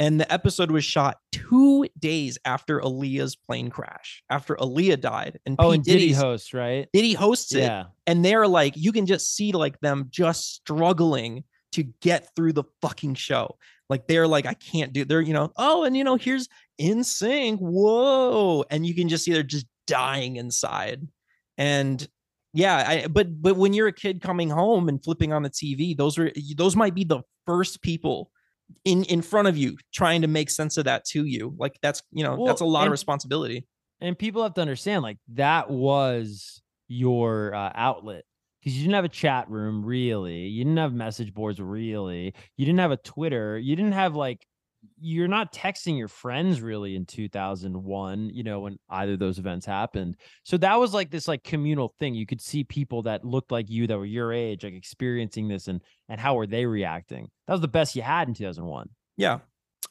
And the episode was shot two days after Aaliyah's plane crash, after Aaliyah died. And oh, P. and Diddy Diddy's, hosts, right? Diddy hosts it. Yeah. And they're like, you can just see like them just struggling to get through the fucking show. Like they're like, I can't do, they're, you know, oh, and you know, here's N Sync. Whoa. And you can just see they're just dying inside. And yeah, I, but but when you're a kid coming home and flipping on the T V, those are those might be the first people in in front of you trying to make sense of that to you. Like that's, you know, well, that's a lot and, of responsibility. And people have to understand, like, that was your uh, outlet, because you didn't have a chat room, really. You didn't have message boards, really. You didn't have a Twitter. You didn't have like, you're not texting your friends really in two thousand one, you know, when either of those events happened. So that was like this like communal thing. You could see people that looked like you, that were your age, like experiencing this, and, and how were they reacting? That was the best you had in two thousand one. Yeah.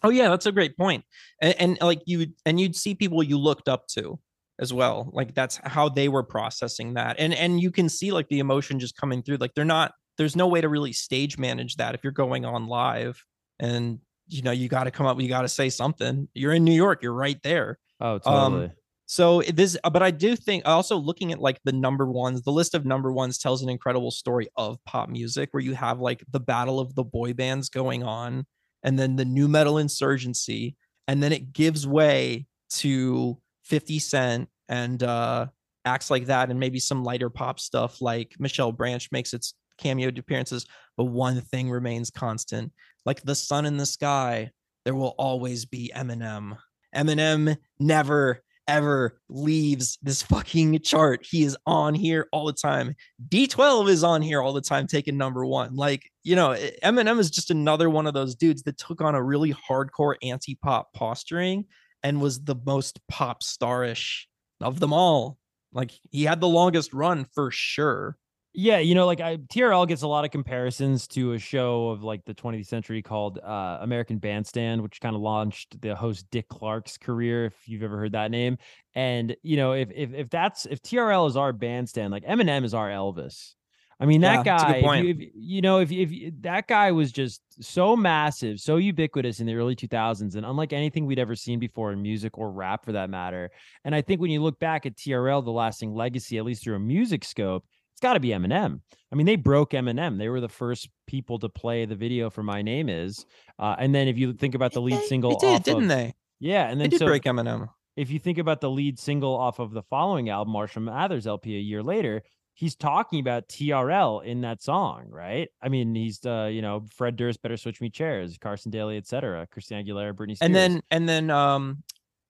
Oh yeah. That's a great point. And, and like you, and you'd see people you looked up to as well. Like that's how they were processing that. And, and you can see like the emotion just coming through. Like they're not, there's no way to really stage manage that if you're going on live, and, you know, you got to come up, you got to say something. You're in New York, you're right there. Oh, totally. Um, so this, but I do think also looking at like the number ones, the list of number ones tells an incredible story of pop music, where you have like the battle of the boy bands going on, and then the nu metal insurgency, and then it gives way to fifty Cent and uh, acts like that, and maybe some lighter pop stuff like Michelle Branch makes its cameo appearances, but one thing remains constant. Like the sun in the sky, there will always be Eminem. Eminem never, ever leaves this fucking chart. He is on here all the time. D twelve is on here all the time, taking number one. Like, you know, Eminem is just another one of those dudes that took on a really hardcore anti-pop posturing and was the most pop star-ish of them all. Like, he had the longest run for sure. Yeah, you know, like I, T R L gets a lot of comparisons to a show of like the twentieth century called uh, American Bandstand, which kind of launched the host Dick Clark's career, if you've ever heard that name. And, you know, if if if that's if T R L is our bandstand, like Eminem is our Elvis. I mean, that yeah, guy, if you, if, you know, if if that guy was just so massive, so ubiquitous in the early two thousands, and unlike anything we'd ever seen before in music or rap for that matter. And I think when you look back at T R L, the lasting legacy, at least through a music scope, got to be Eminem. I mean, they broke Eminem. They were the first people to play the video for My Name Is. Uh, and then if you think about the lead they, single, they did, off didn't of, they? Yeah, and then they did so break Eminem. If you think about the lead single off of the following album, Marshall Mathers L P, a year later, he's talking about T R L in that song, right? I mean, he's uh, you know, Fred Durst, Better Switch Me Chairs, Carson Daly, et cetera, Christina Aguilera, Britney Spears, and then and then um,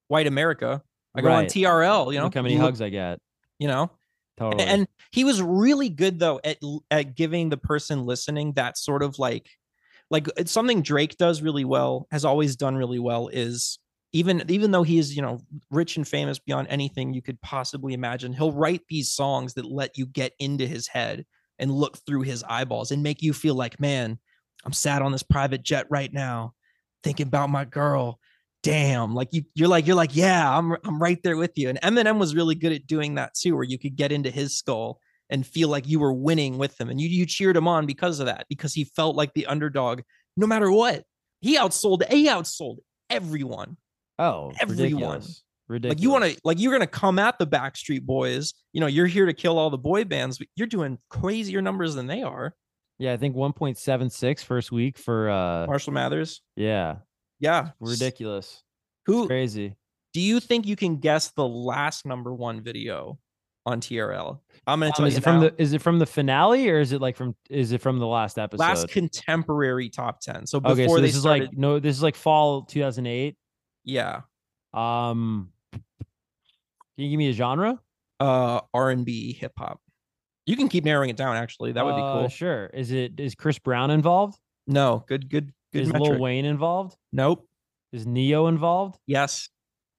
White America. I go right. on T R L. You know, look how many you, hugs I get. You know. Totally. And he was really good, though, at at giving the person listening that sort of like like it's something Drake does really well, has always done really well, is even even though he is, you know, rich and famous beyond anything you could possibly imagine, he'll write these songs that let you get into his head and look through his eyeballs and make you feel like, man, I'm sat on this private jet right now thinking about my girl. Damn, like you, you're like, you're like, yeah, I'm I'm right there with you. And Eminem was really good at doing that too, where you could get into his skull and feel like you were winning with him. And you you cheered him on because of that, because he felt like the underdog no matter what. He outsold, he outsold everyone. Oh, everyone. Ridiculous. Ridiculous. Like you want to, like you're gonna come at the Backstreet Boys. You know, you're here to kill all the boy bands, but you're doing crazier numbers than they are. Yeah, I think one point seven six first week for uh Marshall Mathers. Yeah. Yeah. Ridiculous. Who, it's crazy. Do you think you can guess the last number one video on T R L? I'm going to tell um, is you it from the, is it from the finale or is it like from, is it from the last episode? Last contemporary top ten. So before okay, so they this started, is like, no, this is like fall two thousand eight. Yeah. Um, can you give me a genre? Uh, R and B, hip hop. You can keep narrowing it down. Actually, that would be cool. Uh, sure. Is it, is Chris Brown involved? No. Good, good. Good is metric. Lil Wayne involved? Nope. Is Neo involved? Yes.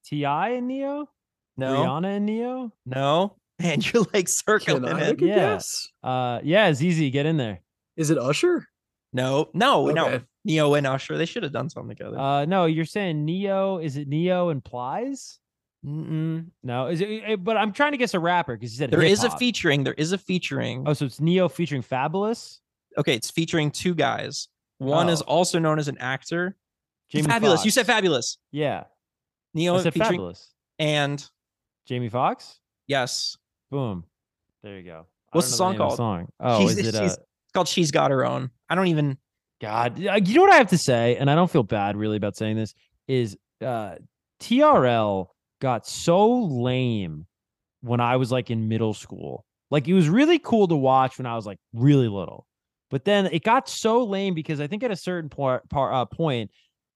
T I and Neo? No. Rihanna and Neo? No. Man, you're like circling it. Yes. Yeah. Uh, yeah, it's easy. Get in there. Is it Usher? No. No, okay. no. Neo and Usher. They should have done something together. Uh, no, you're saying Neo. Is it Neo and Plies? Mm-mm, no, is it? But I'm trying to guess a rapper because you said there hip-hop. is a featuring. There is a featuring. Oh, so it's Neo featuring Fabulous. Okay, it's featuring two guys. One oh. is also known as an actor. Jamie Fabulous. Fox. You said Fabulous. Yeah. Neo I said featuring Fabulous. And Jamie Foxx. Yes. Boom. There you go. What's the song the called? The song. Oh, she's, is it? She's, a... It's called "She's Got Her Own." I don't even. God, you know what I have to say, and I don't feel bad really about saying this. Is uh, T R L got so lame when I was like in middle school. Like it was really cool to watch when I was like really little, but then it got so lame because I think at a certain part, part uh, point,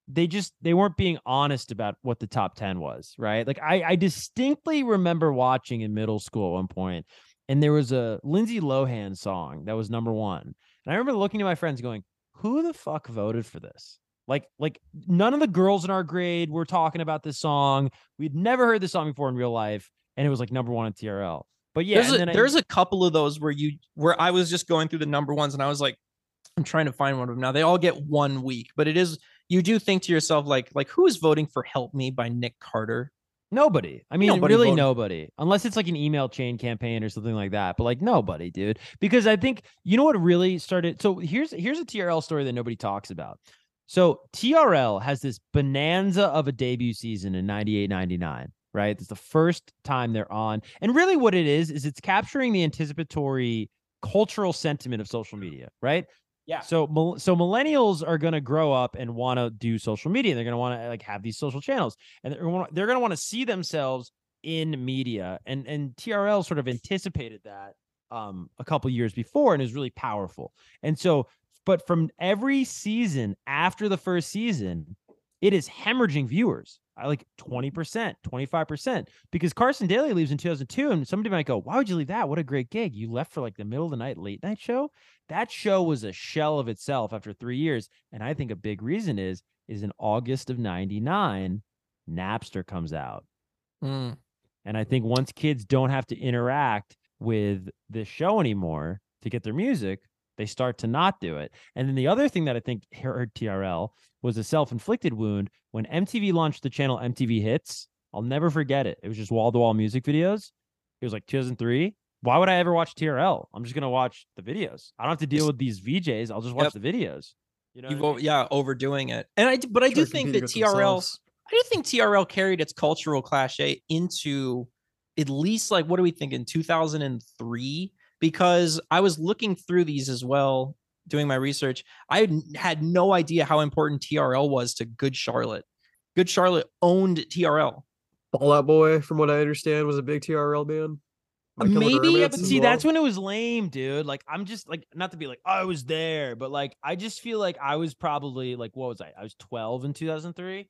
they just they weren't being honest about what the top ten was, right? Like I, I distinctly remember watching in middle school at one point, and there was a Lindsay Lohan song that was number one, and I remember looking at my friends going, "Who the fuck voted for this?" Like, like none of the girls in our grade were talking about this song. We'd never heard this song before in real life, and it was like number one on T R L. But yeah, there's, a, then I, there's a couple of those where you where I was just going through the number ones, and I was like, I'm trying to find one of them now. They all get one week, but it is you do think to yourself like like who is voting for "Help Me" by Nick Carter? Nobody. I mean, nobody really voted. Nobody, unless it's like an email chain campaign or something like that. But like nobody, dude, because I think you know what really started. So here's here's a T R L story that nobody talks about. So T R L has this bonanza of a debut season in ninety-eight ninety-nine, right? It's the first time they're on. And really what it is, is it's capturing the anticipatory cultural sentiment of social media, right? Yeah. So, so millennials are going to grow up and want to do social media. They're going to want to like have these social channels, and they're gonna, they're going to want to see themselves in media. And, and T R L sort of anticipated that um, a couple years before and is really powerful. And so But from every season after the first season, it is hemorrhaging viewers. I like twenty percent, twenty-five percent, because Carson Daly leaves in two thousand two, and somebody might go, "Why would you leave that? What a great gig. You left for like the middle of the night, late night show." That show was a shell of itself after three years. And I think a big reason is, is in August of ninety-nine, Napster comes out. Mm. And I think once kids don't have to interact with this show anymore to get their music, they start to not do it. And then the other thing that I think hurt T R L was a self-inflicted wound. When M T V launched the channel M T V Hits, I'll never forget it. It was just wall-to-wall music videos. It was like two thousand three. Why would I ever watch T R L? I'm just going to watch the videos. I don't have to deal with these V Js. I'll just watch yep. the videos. You know, You've I mean? Yeah, overdoing it. And I, But I do think that T R L, I do think T R L carried its cultural cachet into at least like, what do we think, in two thousand three? Because I was looking through these as well, doing my research. I had no idea how important T R L was to Good Charlotte. Good Charlotte owned T R L. Fall Out Boy, from what I understand, was a big T R L band. Like Maybe, yeah, but see, well. that's when it was lame, dude. Like, I'm just like, not to be like, oh, I was there, but like, I just feel like I was probably like, what was I? I was twelve in two thousand three.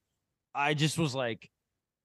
I just was like,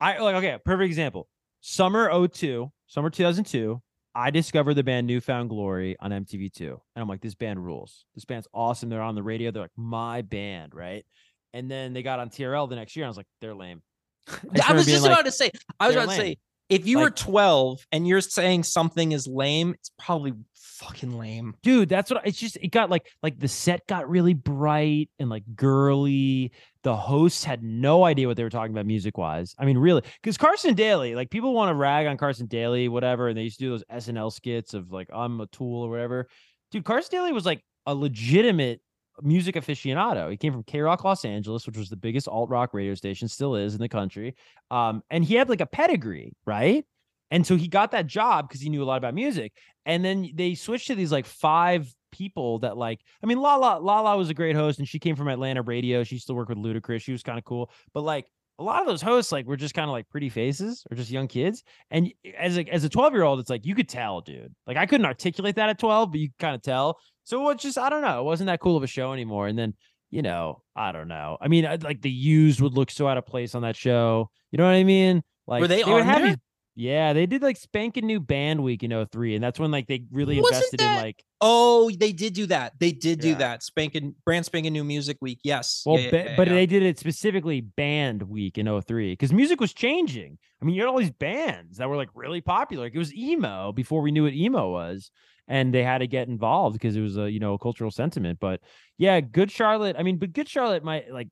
I like, okay, perfect example. Summer oh two, summer two thousand two. I discovered the band Newfound Glory on M T V two. And I'm like, this band rules. This band's awesome. They're on the radio. They're like, my band, right? And then they got on T R L the next year. And I was like, they're lame. I, I was just like, about to say, I was about lame. to say, if you like, were twelve and you're saying something is lame, it's probably fucking lame. Dude, that's what, it's just, it got like, like the set got really bright and like girly. The hosts had no idea what they were talking about music-wise. I mean, really, because Carson Daly, like people want to rag on Carson Daly, whatever, and they used to do those S N L skits of like, I'm a tool or whatever. Dude, Carson Daly was like a legitimate music aficionado. He came from K-Rock Los Angeles, which was the biggest alt-rock radio station, still is in the country. Um, and he had like a pedigree, right? And so he got that job because he knew a lot about music. And then they switched to these like five people that like, I mean, Lala, Lala was a great host and she came from Atlanta radio. She used to work with Ludacris. She was kind of cool. But like a lot of those hosts, like were just kind of like pretty faces or just young kids. And as a, as a twelve year old, it's like, you could tell, dude, like I couldn't articulate that at twelve, but you kind of tell. So it's just, I don't know. It wasn't that cool of a show anymore. And then, you know, I don't know. I mean, like the Used would look so out of place on that show. You know what I mean? Like were they, they on there? Yeah, they did like Spankin' New Band Week in oh three, and that's when like they really Wasn't invested that... in like. Oh, they did do that. They did do yeah. that. Spankin' Brand Spankin' New Music Week. Yes. Well, yeah, ba- yeah, but yeah. they did it specifically Band Week in oh three because music was changing. I mean, you had all these bands that were like really popular. Like, it was emo before we knew what emo was, and they had to get involved because it was a you know a cultural sentiment. But yeah, Good Charlotte. I mean, but Good Charlotte might like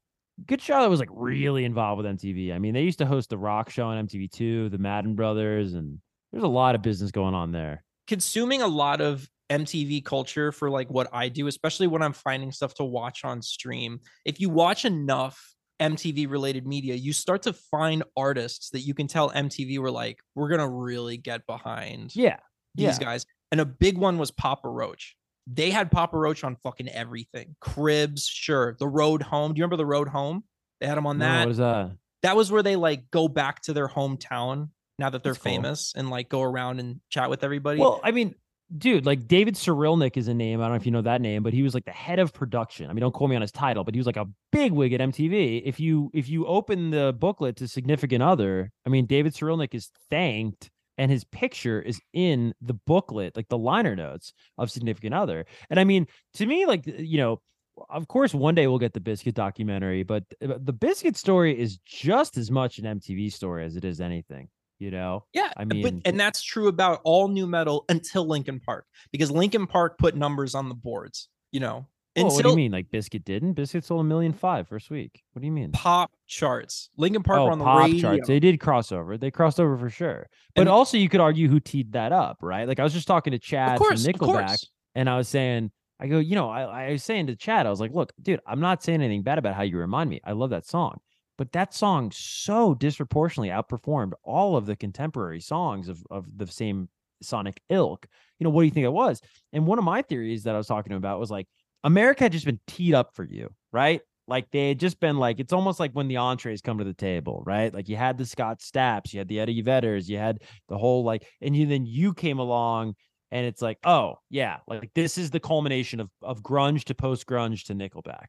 Good Charlotte was like really involved with M T V. I mean, they used to host the rock show on M T V two, the Madden Brothers, and there's a lot of business going on there. Consuming a lot of M T V culture for like what I do, especially when I'm finding stuff to watch on stream. If you watch enough M T V related media, you start to find artists that you can tell M T V were like, we're going to really get behind yeah, these yeah. guys. And a big one was Papa Roach. They had Papa Roach on fucking everything. Cribs, sure. The Road Home. Do you remember The Road Home? They had him on that. No, what is that? That was where they like go back to their hometown now that they're That's famous cool. and like go around and chat with everybody. Well, I mean, dude, like David Cyrulnik is a name. I don't know if you know that name, but he was like the head of production. I mean, don't quote me on his title, but he was like a bigwig at M T V. If you if you open the booklet to Significant Other, I mean, David Cyrulnik is thanked. And his picture is in the booklet, like the liner notes of Significant Other. And I mean, to me, like, you know, of course, one day we'll get the Bizkit documentary, but the Bizkit story is just as much an M T V story as it is anything, you know? Yeah. I mean, but, and that's true about all new metal until Linkin Park, because Linkin Park put numbers on the boards, you know? Well, until, what do you mean? Like Bizkit didn't? Bizkit sold a million five first week. What do you mean? Pop charts. Linkin Park oh, were on the pop radio. Charts. They did crossover. They crossed over for sure. But and, also, you could argue who teed that up, right? Like I was just talking to Chad course, from Nickelback, and I was saying, I go, you know, I, I was saying to Chad, I was like, look, dude, I'm not saying anything bad about How You Remind Me. I love that song, but that song so disproportionately outperformed all of the contemporary songs of of the same sonic ilk. You know, what do you think it was? And one of my theories that I was talking to him about was like, America had just been teed up for you, right? Like they had just been like, it's almost like when the entrees come to the table, right? Like you had the Scott Stapps, you had the Eddie Vedders, you had the whole like, and you, then you came along and it's like, oh yeah, like this is the culmination of of grunge to post-grunge to Nickelback.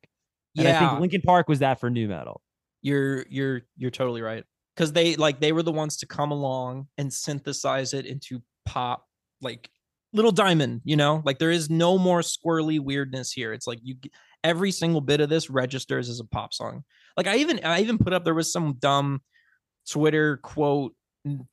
And yeah. I think Linkin Park was that for nu metal. You're, you're, you're totally right. Cause they like, they were the ones to come along and synthesize it into pop, like Little Diamond, you know, like there is no more squirrely weirdness here. It's like you, every single bit of this registers as a pop song. Like I even, I even put up, there was some dumb Twitter quote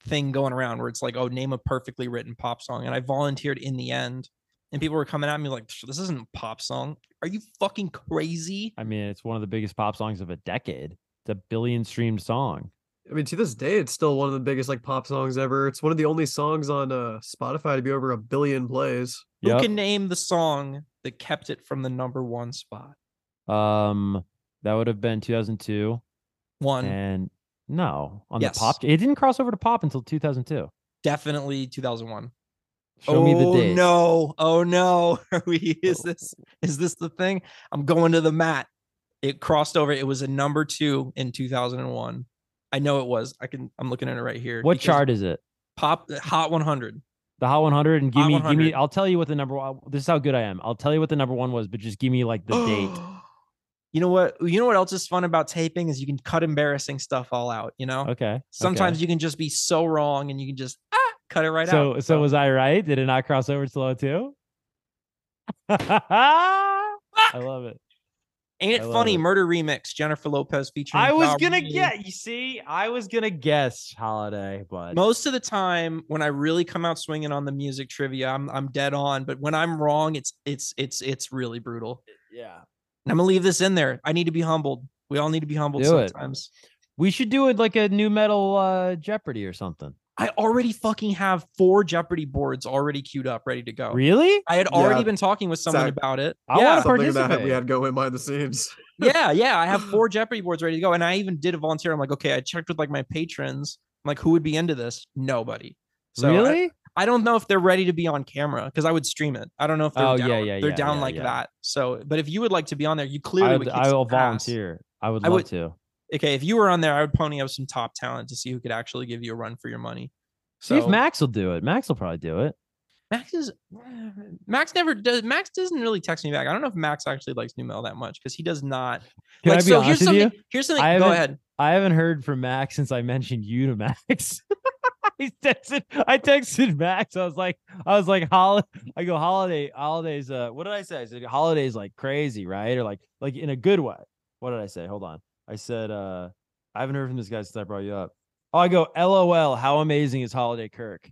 thing going around where it's like, oh, name a perfectly written pop song. And I volunteered in the end and people were coming at me like, this isn't a pop song. Are you fucking crazy? I mean, it's one of the biggest pop songs of a decade. It's a billion streamed song. I mean, to this day, it's still one of the biggest like pop songs ever. It's one of the only songs on uh, Spotify to be over a billion plays. Yep. Who can name the song that kept it from the number one spot? Um, that would have been two thousand two. One. And no, on yes. the pop, it didn't cross over to pop until two thousand two. Definitely two thousand one. Show oh, me the date. No, oh no, are we? Is oh. this is this the thing? I'm going to the mat. It crossed over. It was a number two in two thousand one. I know it was. I can. I'm looking at it right here. What chart is it? Pop Hot one hundred. The Hot one hundred, and give Hot me, one hundred. give me. I'll tell you what the number one. This is how good I am. I'll tell you what the number one was, but just give me like the date. You know what? You know what else is fun about taping is you can cut embarrassing stuff all out. You know. Okay. Sometimes okay. you can just be so wrong, and you can just ah, cut it right so, out. So, so was I right? Did it not cross over to oh two? I love it. Ain't it funny? It. Murder Remix, Jennifer Lopez featuring. I was Bob gonna get you see, I was gonna guess Holiday, but most of the time when I really come out swinging on the music trivia, I'm I'm dead on. But when I'm wrong, it's it's it's it's really brutal. Yeah, and I'm gonna leave this in there. I need to be humbled. We all need to be humbled do sometimes. It. We should do it like a new metal uh, Jeopardy or something. I already fucking have four Jeopardy boards already queued up, ready to go. Really? I had already yeah. been talking with someone exactly. about it. I yeah. want to participate. That we had going behind the scenes. yeah, yeah. I have four Jeopardy boards ready to go, and I even did a volunteer. I'm like, okay, I checked with like my patrons. I'm like, who would be into this? Nobody. So really? I, I don't know if they're ready to be on camera because I would stream it. I don't know if they're oh, down. Yeah, yeah, they're yeah, down yeah, like yeah. that. So, but if you would like to be on there, you clearly I would. would I will volunteer. I would love I would, to. Okay, if you were on there, I would pony up some top talent to see who could actually give you a run for your money. So, see if Max will do it. Max will probably do it. Max is Max never does. Max doesn't really text me back. I don't know if Max actually likes nu metal that much because he does not. Can like, I be so honest here's with something. You? Here's something. Go ahead. I haven't heard from Max since I mentioned you to Max. He texted. I texted Max. I was like, I was like, hol- I go holiday. Holidays. Uh, what did I say? I said holidays like crazy, right? Or like, like in a good way. What did I say? Hold on. I said, uh, I haven't heard from this guy since I brought you up. Oh, I go, LOL, how amazing is Holiday Kirk?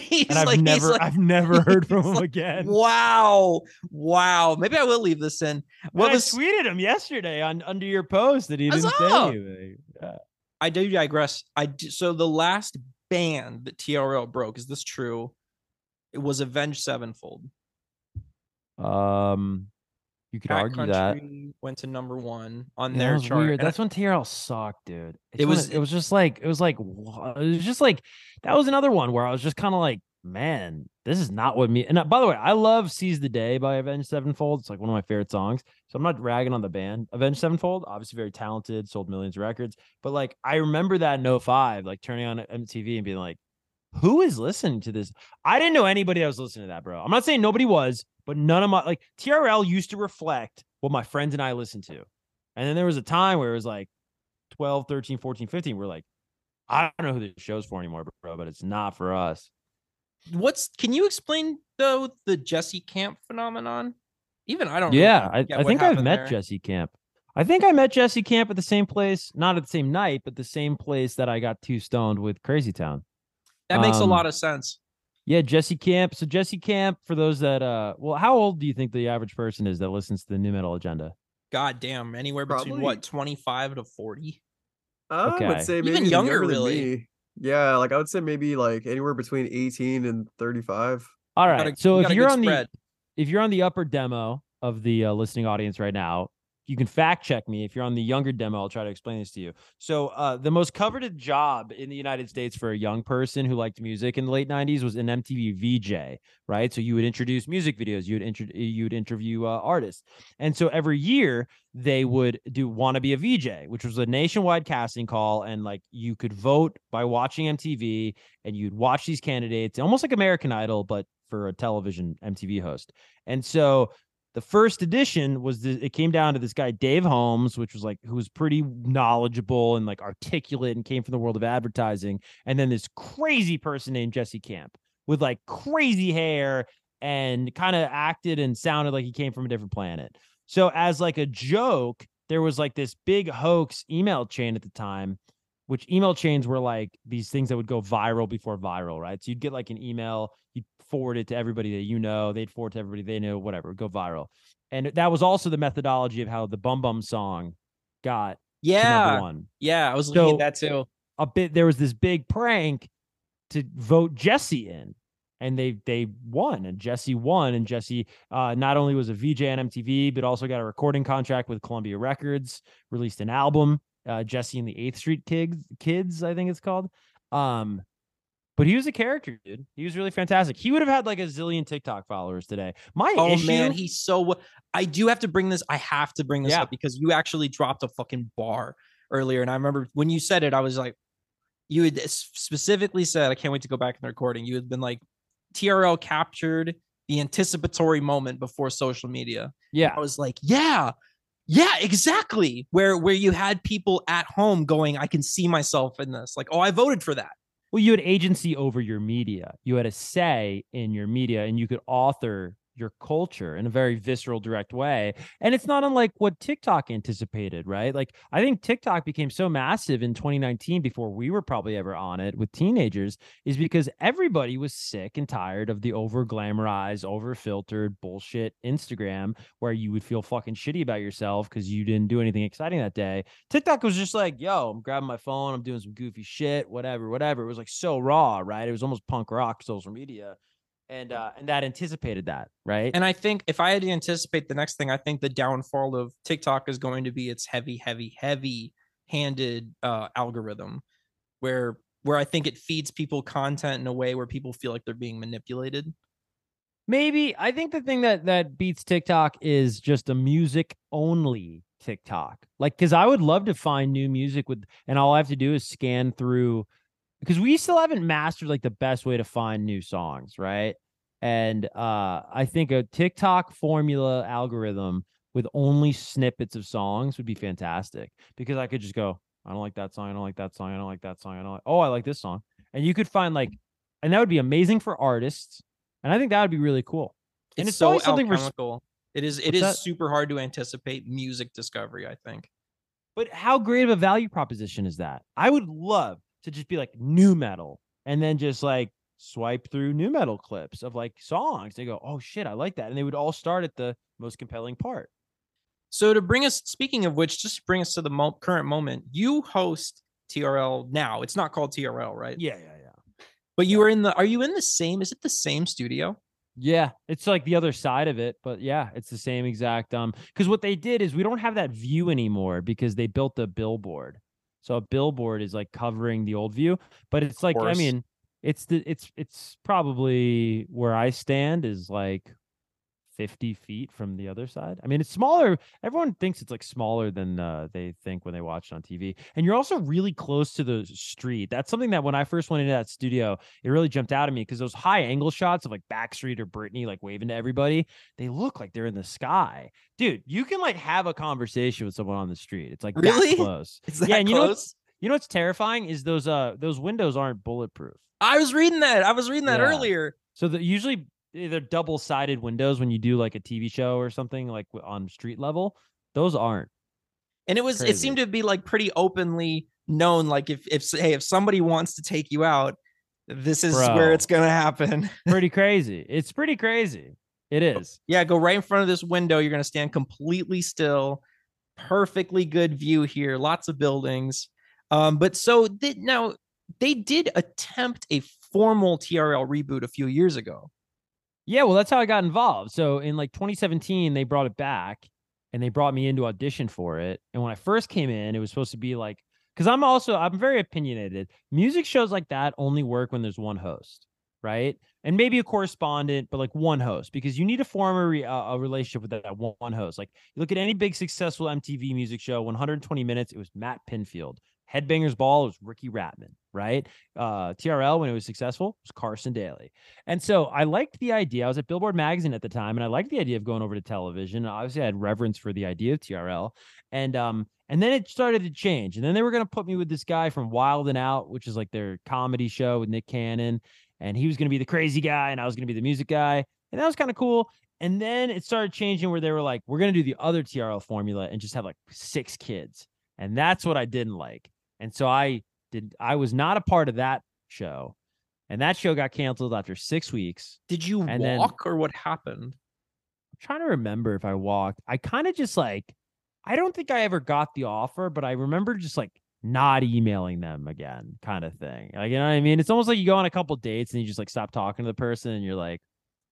he's and I've like, never, he's like, I've never heard from him like, again. Wow, wow. Maybe I will leave this in. What I was tweeted him yesterday on under your post that he didn't say anything. Yeah. I do digress. I do, so the last band that T R L broke, is this true? It was Avenged Sevenfold. Um, you could Back argue that went to number one on yeah, their that chart. Weird. That's I, when T R L sucked, dude. It's it was. It, it was just like. It was like. It was just like. That was another one where I was just kind of like, man, this is not what me. And uh, by the way, I love "Seize the Day" by Avenged Sevenfold. It's like one of my favorite songs. So I'm not ragging on the band. Avenged Sevenfold, obviously very talented, sold millions of records. But like, I remember that in oh five, like turning on M T V and being like, who is listening to this? I didn't know anybody that was listening to that, bro. I'm not saying nobody was, but none of my, like, T R L used to reflect what my friends and I listened to. And then there was a time where it was like twelve, thirteen, fourteen, fifteen. We're like, I don't know who this show's for anymore, bro, but it's not for us. What's, can you explain though, the Jesse Camp phenomenon? Even I don't yeah, really I, I think I've met there. Jesse Camp. I think I met Jesse Camp at the same place, not at the same night, but the same place that I got too stoned with Crazy Town. That makes um, a lot of sense. Yeah, Jesse Camp. So Jesse Camp, for those that, uh, well, how old do you think the average person is that listens to the Nu Metal Agenda? God damn, anywhere between Probably. what, twenty-five to forty? I okay. would say maybe even younger, younger really. Me. Yeah, like I would say maybe like anywhere between eighteen and thirty-five. All right. Gotta, so you if you're on spread. the if you're on the upper demo of the uh, listening audience right now, you can fact check me. If you're on the younger demo, I'll try to explain this to you. So uh, the most coveted job in the United States for a young person who liked music in the late nineties was an M T V V J, right? So you would introduce music videos, you would, inter- you would interview uh, artists. And so every year they would do Wanna Be a V J, which was a nationwide casting call. And like you could vote by watching M T V and you'd watch these candidates, almost like American Idol, but for a television M T V host. And so the first edition was the, it came down to this guy, Dave Holmes, which was like, who was pretty knowledgeable and like articulate and came from the world of advertising. And then this crazy person named Jesse Camp with like crazy hair and kind of acted and sounded like he came from a different planet. So as like a joke, there was like this big hoax email chain at the time, which email chains were like these things that would go viral before viral, right? So you'd get like an email, you'd forward it to everybody that you know, they'd forward to everybody they know, whatever, go viral. And that was also the methodology of how the Bum Bum song got yeah. to number one. Yeah, I was so looking at that too. A bit, there was this big prank to vote Jesse in, and they they won, and Jesse won, and Jesse uh, not only was a V J on M T V, but also got a recording contract with Columbia Records, released an album, uh, Jesse and the eighth Street Kids, Kids, I think it's called. Um, But he was a character, dude. He was really fantastic. He would have had like a zillion TikTok followers today. My oh issue... man, he's so. I do have to bring this. I have to bring this yeah. up because you actually dropped a fucking bar earlier, and I remember when you said it, I was like, you had specifically said, "I can't wait to go back in the recording." You had been like, "T R L captured the anticipatory moment before social media." Yeah, and I was like, yeah. Yeah, exactly. Where where you had people at home going, I can see myself in this. Like, oh, I voted for that. Well, you had agency over your media. You had a say in your media, and you could author your culture in a very visceral, direct way. And it's not unlike what TikTok anticipated, right? Like, I think TikTok became so massive in twenty nineteen before we were probably ever on it with teenagers is because everybody was sick and tired of the over-glamorized, over-filtered bullshit Instagram where you would feel fucking shitty about yourself because you didn't do anything exciting that day. TikTok was just like, yo, I'm grabbing my phone, I'm doing some goofy shit, whatever, whatever. It was like so raw, right? It was almost punk rock social media. And uh, and that anticipated that, right? And I think if I had to anticipate the next thing, I think the downfall of TikTok is going to be its heavy, heavy, heavy-handed uh, algorithm, where where I think it feeds people content in a way where people feel like they're being manipulated. Maybe. I think the thing that that beats TikTok is just a music-only TikTok. Like, because I would love to find new music with, and all I have to do is scan through. Because we still haven't mastered like the best way to find new songs, right? And uh, I think a TikTok formula algorithm with only snippets of songs would be fantastic because I could just go, I don't like that song, I don't like that song, I don't like that song, I don't like, oh, I like this song. And you could find like, and that would be amazing for artists. And I think that would be really cool. And it's, it's so something alchemical. Res- it is, it is that? super hard to anticipate music discovery, I think. But how great of a value proposition is that? I would love to just be like nu metal and then just like swipe through Nu Metal clips of like songs. They go, oh shit, I like that. And they would all start at the most compelling part. So to bring us, speaking of which, just bring us to the mo- current moment. You host T R L now. It's not called T R L, right? Yeah, yeah, yeah. But you yeah. are in the, are you in the same, is it the same studio? Yeah, it's like the other side of it, but yeah, it's the same exact. Um, because what they did is we don't have that view anymore because they built a billboard. So a billboard is like covering the old view, but it's like, I mean, it's the it's it's probably where I stand is like fifty feet from the other side. I mean, it's smaller. Everyone thinks it's like smaller than uh, they think when they watch it on T V. And you're also really close to the street. That's something that when I first went into that studio, it really jumped out at me because those high angle shots of like Backstreet or Britney like waving to everybody, they look like they're in the sky. Dude, you can like have a conversation with someone on the street. It's like really that close. It's that yeah, and close? You know what's, you know what's terrifying is those uh those windows aren't bulletproof. I was reading that. I was reading that yeah. earlier. So the usually. They're double-sided windows when you do like a T V show or something like on street level. Those aren't. And it was Crazy. It seemed to be like pretty openly known. Like if if hey, if somebody wants to take you out, this is Bro. Where it's gonna happen. Pretty crazy. It's pretty crazy. It is. Yeah, go right in front of this window. You're gonna stand completely still. Perfectly good view here. Lots of buildings. Um, but so th- now they did attempt a formal T R L reboot a few years ago. Yeah, well, that's how I got involved. So in like twenty seventeen, they brought it back and they brought me in to audition for it. And when I first came in, it was supposed to be like, because I'm also, I'm very opinionated. Music shows like that only work when there's one host, right? And maybe a correspondent, but like one host, because you need to form a, re, uh, a relationship with that one host. Like you look at any big successful M T V music show, one hundred twenty minutes, it was Matt Pinfield. Headbangers Ball was Ricky Ratman, right? Uh, T R L, when it was successful, was Carson Daly. And so I liked the idea. I was at Billboard Magazine at the time, and I liked the idea of going over to television. Obviously, I had reverence for the idea of T R L. And um, and then it started to change. And then they were going to put me with this guy from Wild and Out, which is like their comedy show with Nick Cannon. And he was going to be the crazy guy, and I was going to be the music guy. And that was kind of cool. And then it started changing where they were like, we're going to do the other T R L formula and just have like six kids. And that's what I didn't like. And so I did. I was not a part of that show, and that show got canceled after six weeks. Did you and walk then, or what happened? I'm trying to remember if I walked. I kind of just like, I don't think I ever got the offer, but I remember just like not emailing them again, kind of thing. Like, you know what I mean? It's almost like you go on a couple dates and you just like stop talking to the person, and you're like,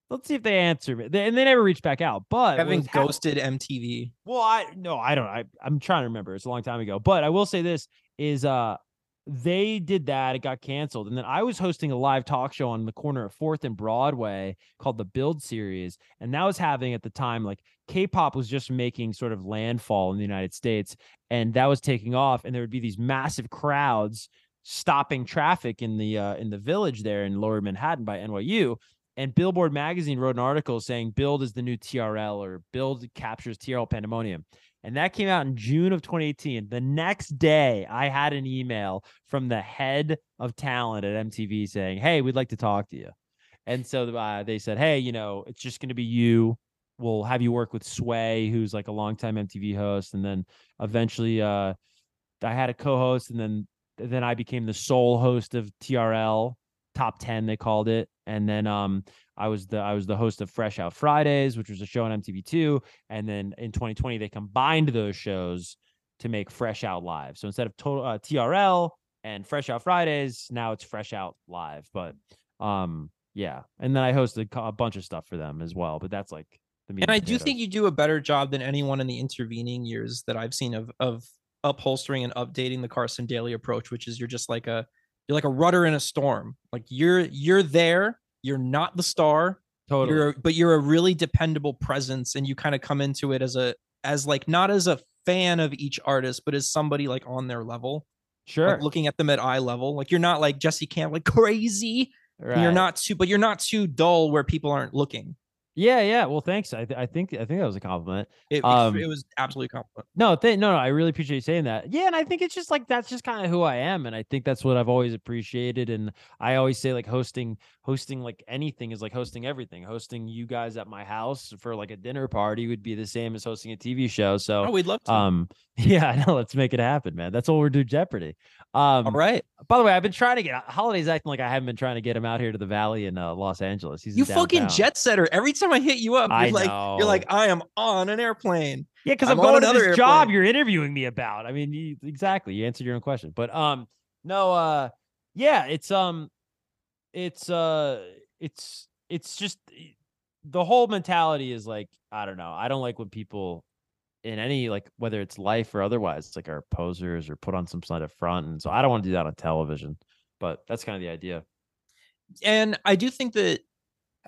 let's see if they answer me. They, and they never reached back out. But having ghosted M T V. Well, I no, I don't. I I'm trying to remember. It's a long time ago. But I will say this. Is uh they did that, it got canceled, and then I was hosting a live talk show on the corner of Fourth and Broadway called the Build Series, and that was having at the time like K-pop was just making sort of landfall in the United States, and that was taking off, and there would be these massive crowds stopping traffic in the uh, in the village there in Lower Manhattan by N Y U. And Billboard Magazine wrote an article saying Build is the new T R L, or Build captures T R L pandemonium. And that came out in June of twenty eighteen. The next day, I had an email from the head of talent at M T V saying, hey, we'd like to talk to you. And so uh, they said, hey, you know, it's just going to be you. We'll have you work with Sway, who's like a longtime M T V host. And then eventually uh, I had a co-host, and then, then I became the sole host of T R L. Top ten, they called it. And then um, I was the I was the host of Fresh Out Fridays, which was a show on M T V two. And then in twenty twenty, they combined those shows to make Fresh Out Live. So instead of total uh, T R L and Fresh Out Fridays, now it's Fresh Out Live. But um, yeah, and then I hosted a bunch of stuff for them as well. But that's like the meat. And I do think you do a better job than anyone in the intervening years that I've seen of of upholstering and updating the Carson Daly approach, which is you're just like a. You're like a rudder in a storm. Like you're you're there. You're not the star. Totally. You're, but you're a really dependable presence, and you kind of come into it as a as like not as a fan of each artist, but as somebody like on their level. Sure. Like looking at them at eye level. Like you're not like Jesse Camp, like crazy. Right. You're not too, but you're not too dull where people aren't looking. Yeah, yeah. Well, thanks. I, th- I think I think that was a compliment. It, um, it was absolutely a compliment. No, th- no, no. I really appreciate you saying that. Yeah, and I think it's just like that's just kind of who I am, and I think that's what I've always appreciated. And I always say like hosting, hosting like anything is like hosting everything. Hosting you guys at my house for like a dinner party would be the same as hosting a T V show. So oh, we'd love to. Um, yeah, I know. Let's make it happen, man. That's what we're doing, Jeopardy. Um, All right. By the way, I've been trying to get Holiday's acting like I haven't been trying to get him out here to the Valley in uh, Los Angeles. He's you fucking jet setter every time I hit you up. You're I like know. You're like I am on an airplane. Yeah, because I'm, I'm going to this airplane. Job you're interviewing me about. I mean, you, exactly. You answered your own question, but um, no, uh, yeah, it's um, it's uh, it's it's just the whole mentality is like I don't know. I don't like when people. In any, like, whether it's life or otherwise, it's like our posers or put on some sort of front. And so I don't want to do that on television, but that's kind of the idea. And I do think that,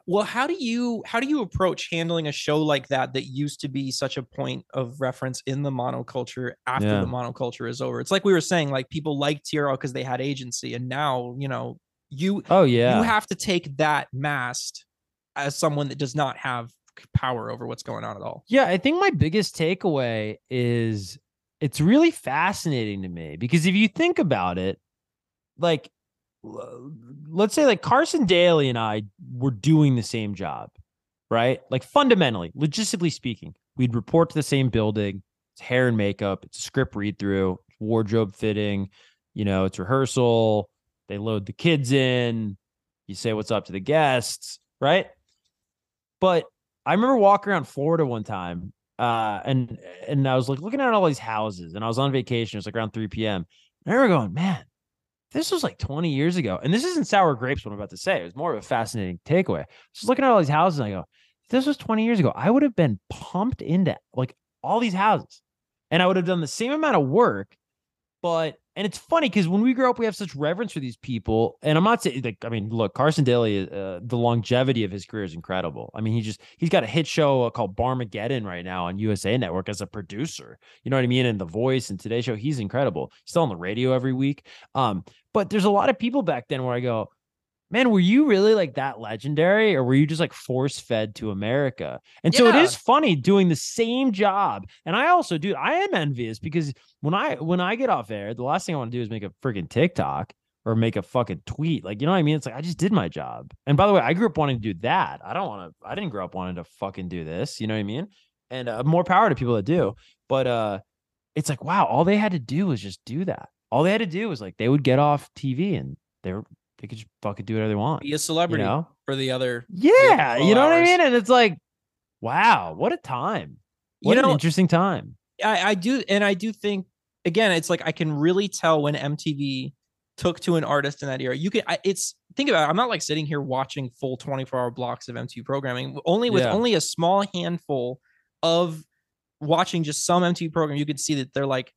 well, how do you, how do you approach handling a show like that, that used to be such a point of reference in the monoculture after yeah. the monoculture is over? It's like we were saying, like people like T R L because they had agency. And now, you know, you, oh yeah, you have to take that masked as someone that does not have power over what's going on at all. Yeah, I think my biggest takeaway is it's really fascinating to me because if you think about it, like let's say like Carson Daly and I were doing the same job, right? Like fundamentally, logistically speaking, we'd report to the same building. It's hair and makeup, it's script read through, wardrobe fitting, you know, it's rehearsal. They load the kids in. You say what's up to the guests, right? But I remember walking around Florida one time uh, and and I was like looking at all these houses and I was on vacation. It was like around three p.m. And I remember going, man, this was like twenty years ago. And this isn't sour grapes what I'm about to say. It was more of a fascinating takeaway. I was just looking at all these houses and I go, if this was twenty years ago, I would have been pumped into like all these houses and I would have done the same amount of work. But and it's funny because when we grow up, we have such reverence for these people. And I'm not saying like, I mean, look, Carson Daly, uh, the longevity of his career is incredible. I mean, he just he's got a hit show called Barmageddon right now on U S A Network as a producer. You know what I mean? And The Voice and Today Show, he's incredible. He's still on the radio every week. Um, but there's a lot of people back then where I go, man, were you really like that legendary or were you just like force fed to America? And yeah. so it is funny doing the same job. And I also do, I am envious because when I, when I get off air, the last thing I want to do is make a freaking TikTok or make a fucking tweet. Like, you know what I mean? It's like, I just did my job. And by the way, I grew up wanting to do that. I don't want to, I didn't grow up wanting to fucking do this. You know what I mean? And uh, more power to people that do, but uh, it's like, wow, all they had to do was just do that. All they had to do was like, they would get off T V and they were, they could just fucking do whatever they want. Be a celebrity you know? for the other. Yeah, you know hours. What I mean? And it's like, wow, what a time. What you know, an interesting time. I, I do. And I do think, again, it's like I can really tell when M T V took to an artist in that era. You could, I, it's, think about it. I'm not like sitting here watching full twenty-four hour blocks of M T V programming. Only with yeah. only a small handful of watching just some M T V program, you could see that they're like,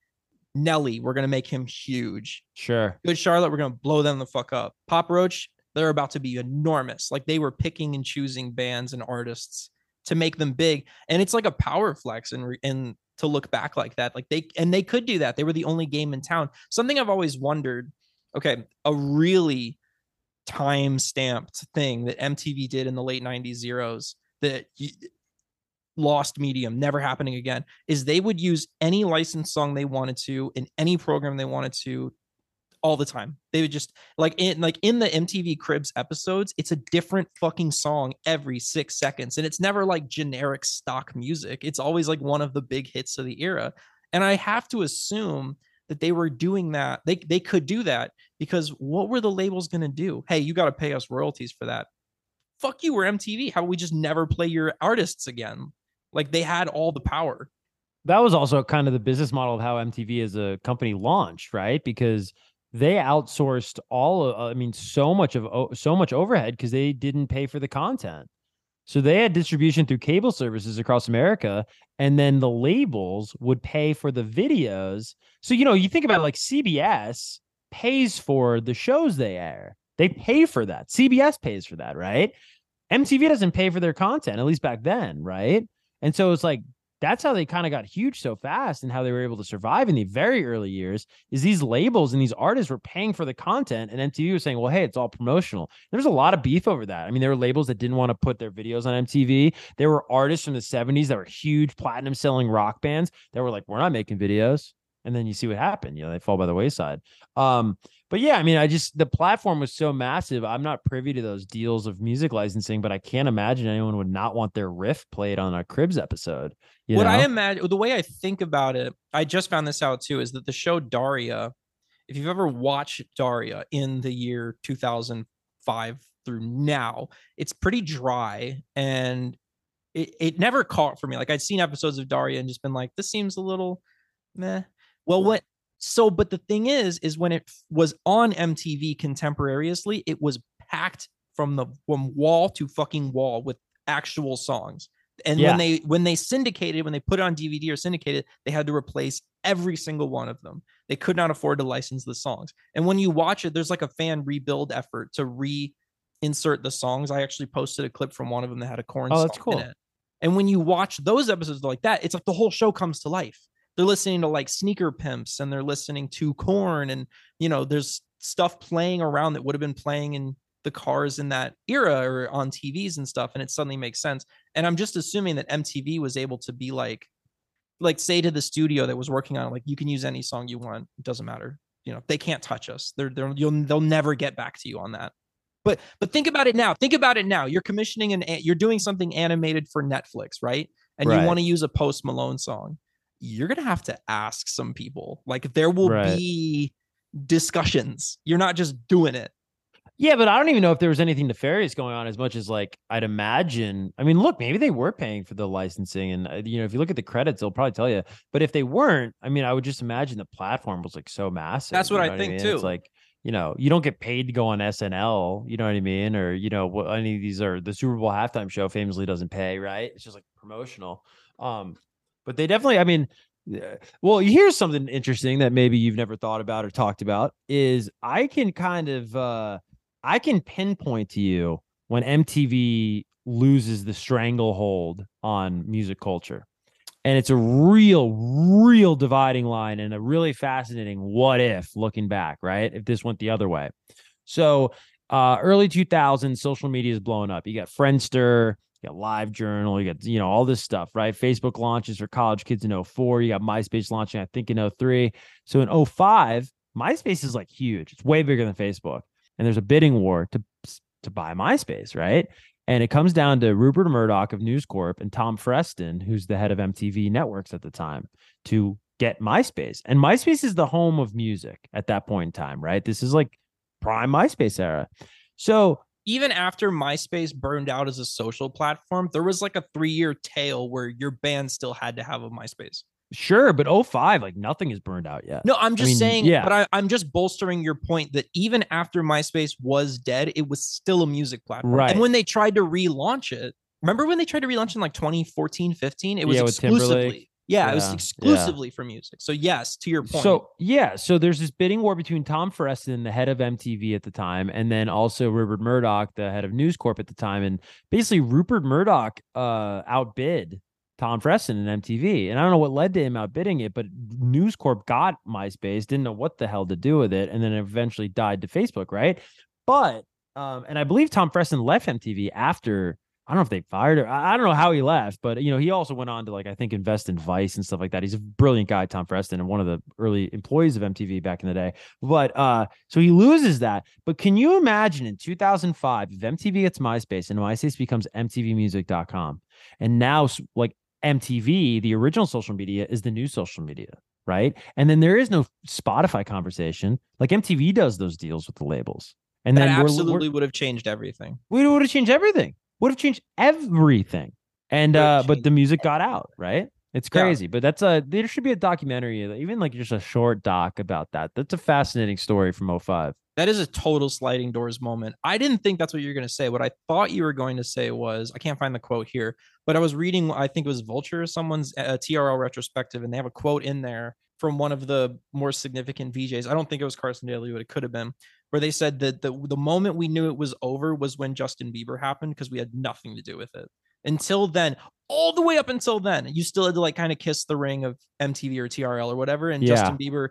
Nelly, we're going to make him huge. Sure. Good Charlotte, we're going to blow them the fuck up. Papa Roach, they're about to be enormous. Like they were picking and choosing bands and artists to make them big. And it's like a power flex and, and to look back like that. Like they, and they could do that. They were the only game in town. Something I've always wondered, okay, a really time-stamped thing that M T V did in the late nineties zeros that you, lost medium, never happening again, is they would use any licensed song they wanted to in any program they wanted to all the time. They would just like in like in the M T V Cribs episodes, it's a different fucking song every six seconds. And it's never like generic stock music. It's always like one of the big hits of the era. And I have to assume that they were doing that. They they could do that because what were the labels gonna do? Hey, you gotta pay us royalties for that. Fuck you, we're M T V. How we just never play your artists again? Like they had all the power. That was also kind of the business model of how M T V as a company launched, right? Because they outsourced all of, I mean, so much of so much overhead because they didn't pay for the content. So they had distribution through cable services across America, and then the labels would pay for the videos. So, you know, you think about like C B S pays for the shows they air. They pay for that. C B S pays for that, right? M T V doesn't pay for their content, at least back then, right? And so it's like that's how they kind of got huge so fast, and how they were able to survive in the very early years is these labels and these artists were paying for the content, and M T V was saying, well, hey, it's all promotional. There's a lot of beef over that. I mean, there were labels that didn't want to put their videos on M T V. There were artists from the seventies that were huge platinum selling rock bands that were like, we're not making videos. And then you see what happened. You know, they fall by the wayside. Um, but yeah, I mean, I just, the platform was so massive. I'm not privy to those deals of music licensing, but I can't imagine anyone would not want their riff played on a Cribs episode. You what know? I imagine, the way I think about it, I just found this out too, is that the show Daria, if you've ever watched Daria in the year two thousand five through now, it's pretty dry, and it, it never caught for me. Like, I'd seen episodes of Daria and just been like, this seems a little meh. Well, what so, but the thing is, is when it was on M T V contemporaneously, it was packed from the from wall to fucking wall with actual songs. And yeah. when they when they syndicated, when they put it on D V D or syndicated, they had to replace every single one of them. They could not afford to license the songs. And when you watch it, there's like a fan rebuild effort to reinsert the songs. I actually posted a clip from one of them that had a Korn oh, song that's cool. in it. And when you watch those episodes like that, it's like the whole show comes to life. They're listening to like Sneaker Pimps, and they're listening to Korn, and, you know, there's stuff playing around that would have been playing in the cars in that era or on T Vs and stuff. And it suddenly makes sense. And I'm just assuming that M T V was able to be like, like say to the studio that was working on it, like, you can use any song you want. It doesn't matter. You know, they can't touch us. They're, they're you'll, they'll never get back to you on that. But, but think about it now. Think about it now. You're commissioning and you're doing something animated for Netflix, right? And right. you want to use a Post Malone song. You're going to have to ask some people. Like, there will right. be discussions. You're not just doing it. Yeah, but I don't even know if there was anything nefarious going on as much as, like, I'd imagine. I mean, look, maybe they were paying for the licensing. And, you know, if you look at the credits, they'll probably tell you. But if they weren't, I mean, I would just imagine the platform was, like, so massive. That's what, you know, I what think, I mean? too. It's like, you know, you don't get paid to go on S N L, you know what I mean? Or, you know, any of these are the Super Bowl halftime show famously doesn't pay, right? It's just, like, promotional. Um But they definitely, I mean, well, here's something interesting that maybe you've never thought about or talked about is I can kind of, uh, I can pinpoint to you when M T V loses the stranglehold on music culture. And it's a real, real dividing line and a really fascinating what if looking back, right? If this went the other way. So uh, early two thousands, social media is blowing up. You got Friendster. You got LiveJournal, you got, you know, all this stuff, right? Facebook launches for college kids in oh four. You got MySpace launching, I think, in oh three. So in oh five, MySpace is like huge. It's way bigger than Facebook. And there's a bidding war to, to buy MySpace, right? And it comes down to Rupert Murdoch of News Corp and Tom Freston, who's the head of M T V Networks at the time, to get MySpace. And MySpace is the home of music at that point in time, right? This is like prime MySpace era. So even after MySpace burned out as a social platform, there was like a three-year tail where your band still had to have a MySpace. Sure, but oh five, like nothing is burned out yet. No, I'm just I mean, saying, yeah. but I, I'm just bolstering your point that even after MySpace was dead, it was still a music platform. Right. And when they tried to relaunch it, remember when they tried to relaunch in like twenty fourteen, fifteen? It was yeah, exclusively. Yeah, yeah, it was exclusively yeah. for music. So yes, to your point. So yeah, so there's this bidding war between Tom Freston, the head of M T V at the time, and then also Rupert Murdoch, the head of News Corp at the time. And basically Rupert Murdoch uh, outbid Tom Freston and M T V. And I don't know what led to him outbidding it, but News Corp got MySpace, didn't know what the hell to do with it, and then eventually died to Facebook, right? But, um, and I believe Tom Freston left M T V after... I don't know if they fired her. I don't know how he left, but you know, he also went on to like, I think, invest in Vice and stuff like that. He's a brilliant guy, Tom Freston, and one of the early employees of M T V back in the day. But uh, so he loses that. But can you imagine in two thousand five, if M T V gets MySpace and MySpace becomes M T V music dot com, and now like M T V, the original social media, is the new social media, right? And then there is no Spotify conversation. Like M T V does those deals with the labels. And that then absolutely we're, we're, would have changed everything. We would have changed everything. Would have changed everything, and uh, but the music got out, right? It's crazy, yeah. But that's a there should be a documentary, even like just a short doc about that. That's a fascinating story from oh five. That is a total sliding doors moment. I didn't think that's what you're going to say. What I thought you were going to say was, I can't find the quote here, but I was reading, I think it was Vulture, someone's uh, T R L retrospective, and they have a quote in there from one of the more significant V Js. I don't think it was Carson Daly, but it could have been, where they said that the, the moment we knew it was over was when Justin Bieber happened, because we had nothing to do with it. until then, all the way up until then, you still had to like kind of kiss the ring of M T V or T R L or whatever. And yeah. Justin Bieber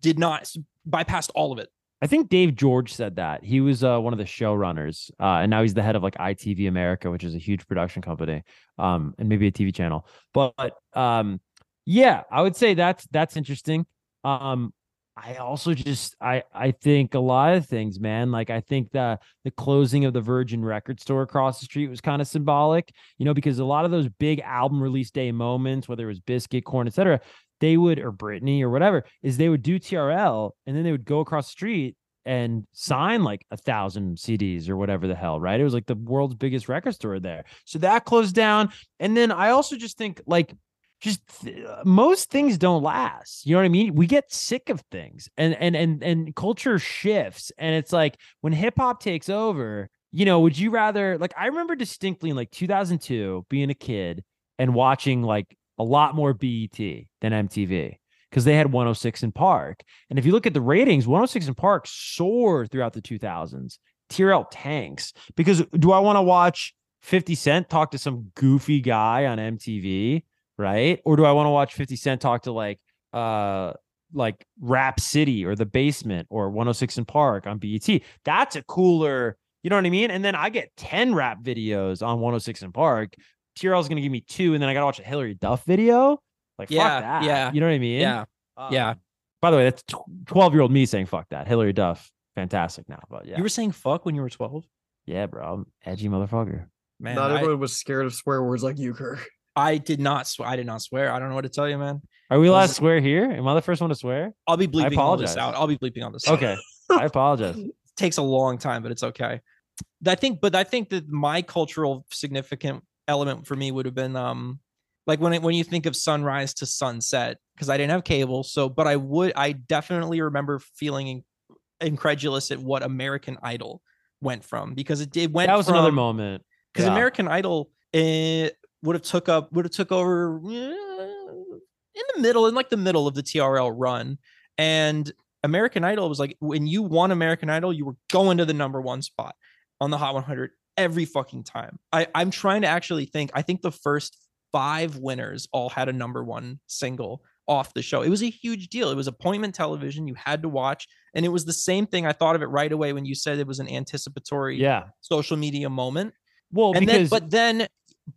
did not bypassed all of it. I think Dave George said that he was uh, one of the showrunners, uh, and now he's the head of like I T V America, which is a huge production company, um, and maybe a T V channel. But um, yeah, I would say that's that's interesting. Um, I also just I I think a lot of things, man. Like I think the the closing of the Virgin Record Store across the street was kind of symbolic, you know, because a lot of those big album release day moments, whether it was Bizkit, Korn, et cetera, they would, or Britney or whatever, is they would do T R L and then they would go across the street and sign like a thousand C Ds or whatever the hell, right? It was like the world's biggest record store there. So that closed down. And then I also just think like just th- most things don't last. You know what I mean? We get sick of things and, and, and, and culture shifts. And it's like when hip hop takes over, you know, would you rather, like, I remember distinctly in like two thousand two being a kid and watching like a lot more B E T than M T V because they had one oh six and Park. And if you look at the ratings, one oh six and Park soared throughout the two thousands. T R L tanks because do I want to watch fifty Cent talk to some goofy guy on M T V, right? Or do I want to watch fifty Cent talk to like uh like Rap City or The Basement or one oh six and Park on B E T? That's a cooler, you know what I mean? And then I get ten rap videos on one oh six and Park. T R L is going to give me two, and then I got to watch a Hillary Duff video. Like, yeah, fuck that. Yeah. You know what I mean? Yeah. Um, yeah. By the way, that's twelve-year-old me saying fuck that. Hillary Duff, fantastic now. But yeah. You were saying fuck when you were twelve? Yeah, bro. I'm edgy motherfucker. Man, not I, everyone was scared of swear words like you, Kirk. I did not swear. I did not swear. I don't know what to tell you, man. Are we allowed to swear here? Am I the first one to swear? I'll be bleeping all this out. I'll be bleeping on this. Okay. I apologize. It takes a long time, but it's okay. I think, but I think that my cultural significant element for me would have been um like when it, when you think of sunrise to sunset, because I didn't have cable, so but I would I definitely remember feeling in, incredulous at what American Idol went from, because it did went that was from, another moment because yeah. American Idol it would have took up would have took over uh, in the middle in like the middle of the T R L run, and American Idol was like when you won American Idol you were going to the number one spot on the Hot one hundred every fucking time. I, I'm trying to actually think. I think the first five winners all had a number one single off the show. It was a huge deal. It was appointment television. You had to watch. And it was the same thing. I thought of it right away when you said it was an anticipatory yeah. social media moment. Well, and because- then, but then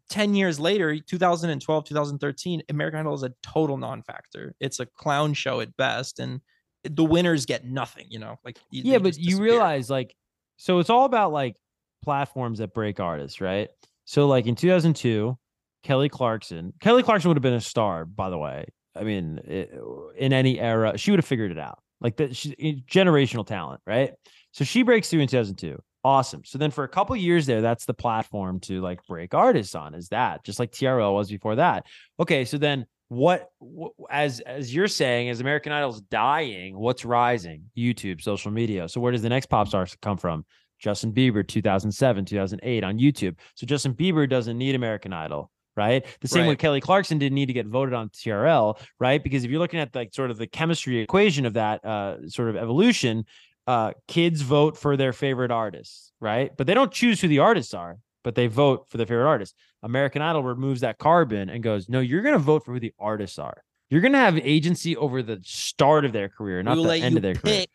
ten years later, two thousand twelve, two thousand thirteen, American Idol is a total non-factor. It's a clown show at best. And the winners get nothing, you know, like, yeah, but you realize like, so it's all about like, platforms that break artists, right? So like in two thousand two, Kelly Clarkson Kelly Clarkson would have been a star, by the way. I mean it, in any era she would have figured it out, like that generational talent, right? So she breaks through in two thousand two, awesome. So then for a couple years there, that's the platform to like break artists on, is that just like T R L was before that. Okay, so then what as as you're saying, as American Idol's dying, what's rising? YouTube, social media. So where does the next pop star come from? Justin Bieber, two thousand seven, two thousand eight on YouTube. So Justin Bieber doesn't need American Idol, right? The same right. way Kelly Clarkson didn't need to get voted on T R L, right? Because if you're looking at like sort of the chemistry equation of that uh, sort of evolution, uh, kids vote for their favorite artists, right? But they don't choose who the artists are, but they vote for their favorite artists. American Idol removes that carbon and goes, no, you're going to vote for who the artists are. You're going to have agency over the start of their career, not we'll the end of their pick. Career. Pick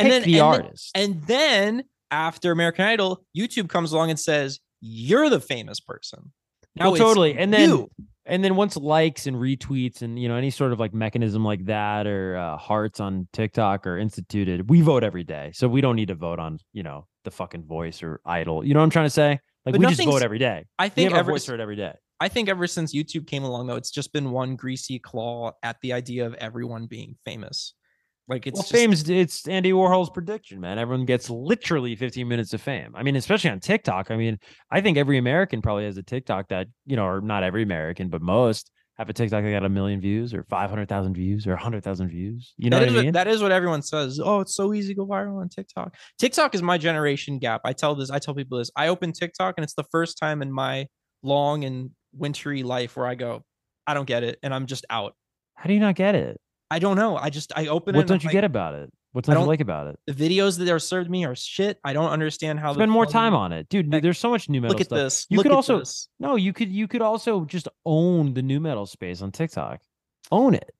and then, the and artist. Then, and then... after American Idol, YouTube comes along and says, you're the famous person. Now well, totally. And then, you. and then once likes and retweets and, you know, any sort of like mechanism like that or uh, hearts on TikTok are instituted, we vote every day. So we don't need to vote on, you know, the fucking Voice or Idol. You know what I'm trying to say? Like but we just vote every day. I think we have ever, our voice heard every day. I think ever since YouTube came along, though, it's just been one greasy claw at the idea of everyone being famous. Like it's well, just... fame's it's Andy Warhol's prediction, man. Everyone gets literally fifteen minutes of fame. I mean, especially on TikTok. I mean, I think every American probably has a TikTok that, you know, or not every American, but most have a TikTok that got a million views or five hundred thousand views or one hundred thousand views. You know that what I mean? What, that is what everyone says. Oh, it's so easy to go viral on TikTok. TikTok is my generation gap. I tell this, I tell people this. I open TikTok and it's the first time in my long and wintry life where I go, I don't get it. And I'm just out. How do you not get it? I don't know. I just I open it. What don't you get about it? What's not to like about it? The videos that are served me are shit. I don't understand how. Spend more time on it, dude. Like, there's so much nu metal. Look at stuff. this. You look could at also this. no. You could you could also just own the nu metal space on TikTok. Own it.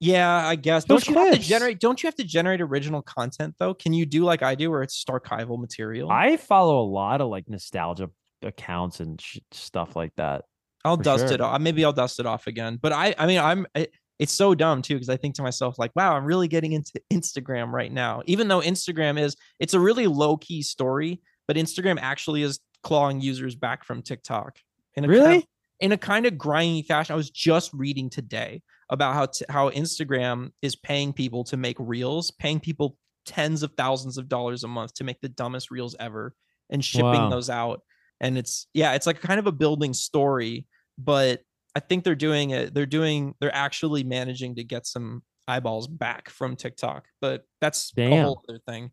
Yeah, I guess. Those don't clips. you have to generate? Don't you have to generate original content though? Can you do like I do, where it's archival material? I follow a lot of like nostalgia accounts and sh- stuff like that. I'll dust sure. it off. Maybe I'll dust it off again. But I, I mean, I'm. I, It's so dumb, too, because I think to myself, like, wow, I'm really getting into Instagram right now, even though Instagram is it's a really low key story. But Instagram actually is clawing users back from TikTok. In a really? Kind of, in a kind of grindy fashion. I was just reading today about how t- how Instagram is paying people to make reels, paying people tens of thousands of dollars a month to make the dumbest reels ever and shipping wow. those out. And it's yeah, it's like kind of a building story, but. I think they're doing it. They're doing, they're actually managing to get some eyeballs back from TikTok, but that's Damn. a whole other thing.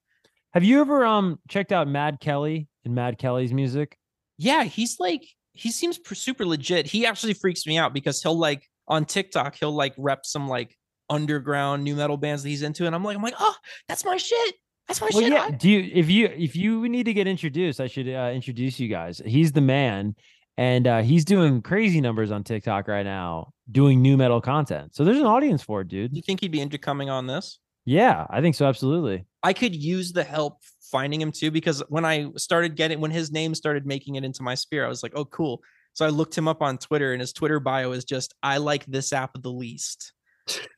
Have you ever um checked out Mad Kelly and Mad Kelly's music? Yeah. He's like, he seems super legit. He actually freaks me out because he'll like on TikTok, he'll like rep some like underground nu metal bands that he's into. And I'm like, I'm like, oh, that's my shit. That's my well, shit. Yeah. I- Do you, if you, if you need to get introduced, I should uh, introduce you guys. He's the man. And uh, he's doing crazy numbers on TikTok right now, doing nu metal content. So there's an audience for it, dude. You think he'd be into coming on this? Yeah, I think so. Absolutely. I could use the help finding him too, because when I started getting, when his name started making it into my sphere, I was like, oh, cool. So I looked him up on Twitter and his Twitter bio is just, I like this app the least.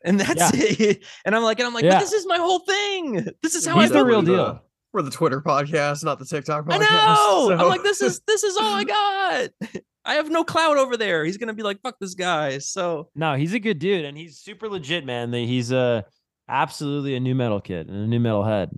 And that's yeah. it. And I'm like, and I'm like, yeah. but this is my whole thing. This is how he's I the real deal. Though. We're the Twitter podcast, not the TikTok podcast. I know. So. I'm like, this is this is all I got. I have no clout over there. He's gonna be like, fuck this guy. So no, he's a good dude, and he's super legit, man. He's uh absolutely a nu metal kid and a nu metal head.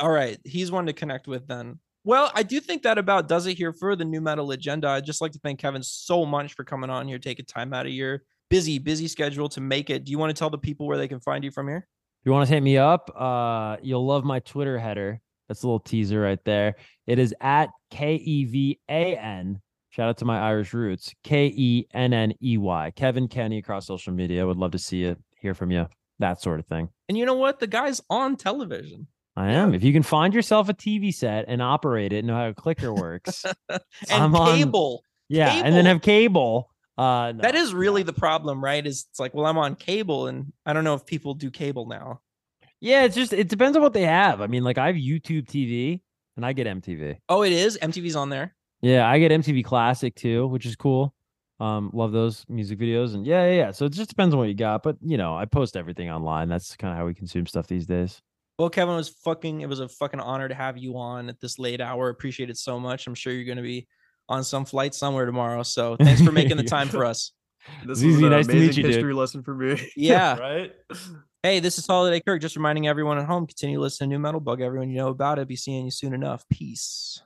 All right, he's one to connect with then. Well, I do think that about does it here for the Nu Metal Agenda. I'd just like to thank Kevan so much for coming on here, taking time out of your busy, busy schedule to make it. Do you want to tell the people where they can find you from here? If you want to hit me up, uh, you'll love my Twitter header. That's a little teaser right there. It is at K E V A N. Shout out to my Irish roots. K E N N E Y. Kevan Kenney across social media. Would love to see you, hear from you, that sort of thing. And you know what? The guy's on television. I am. If you can find yourself a T V set and operate it and know how a clicker works. and I'm cable. On, yeah, cable. And then have cable. Uh, no, that is really no. the problem, right? Is it's like, well, I'm on cable, and I don't know if people do cable now. Yeah, it's just, it depends on what they have. I mean, like I have YouTube T V and I get M T V. Oh, it is? M T V's on there. Yeah, I get M T V Classic too, which is cool. Um, love those music videos. And yeah, yeah, yeah. So it just depends on what you got. But, you know, I post everything online. That's kind of how we consume stuff these days. Well, Kevan, it was fucking, it was a fucking honor to have you on at this late hour. Appreciate it so much. I'm sure you're going to be on some flight somewhere tomorrow. So thanks for making the time for us. This is an nice amazing you, history dude. lesson for me. Yeah. Right? Hey, this is Holiday Kirk. Just reminding everyone at home, continue listening to Nu Metal. Bug everyone you know about it. Be seeing you soon enough. Peace.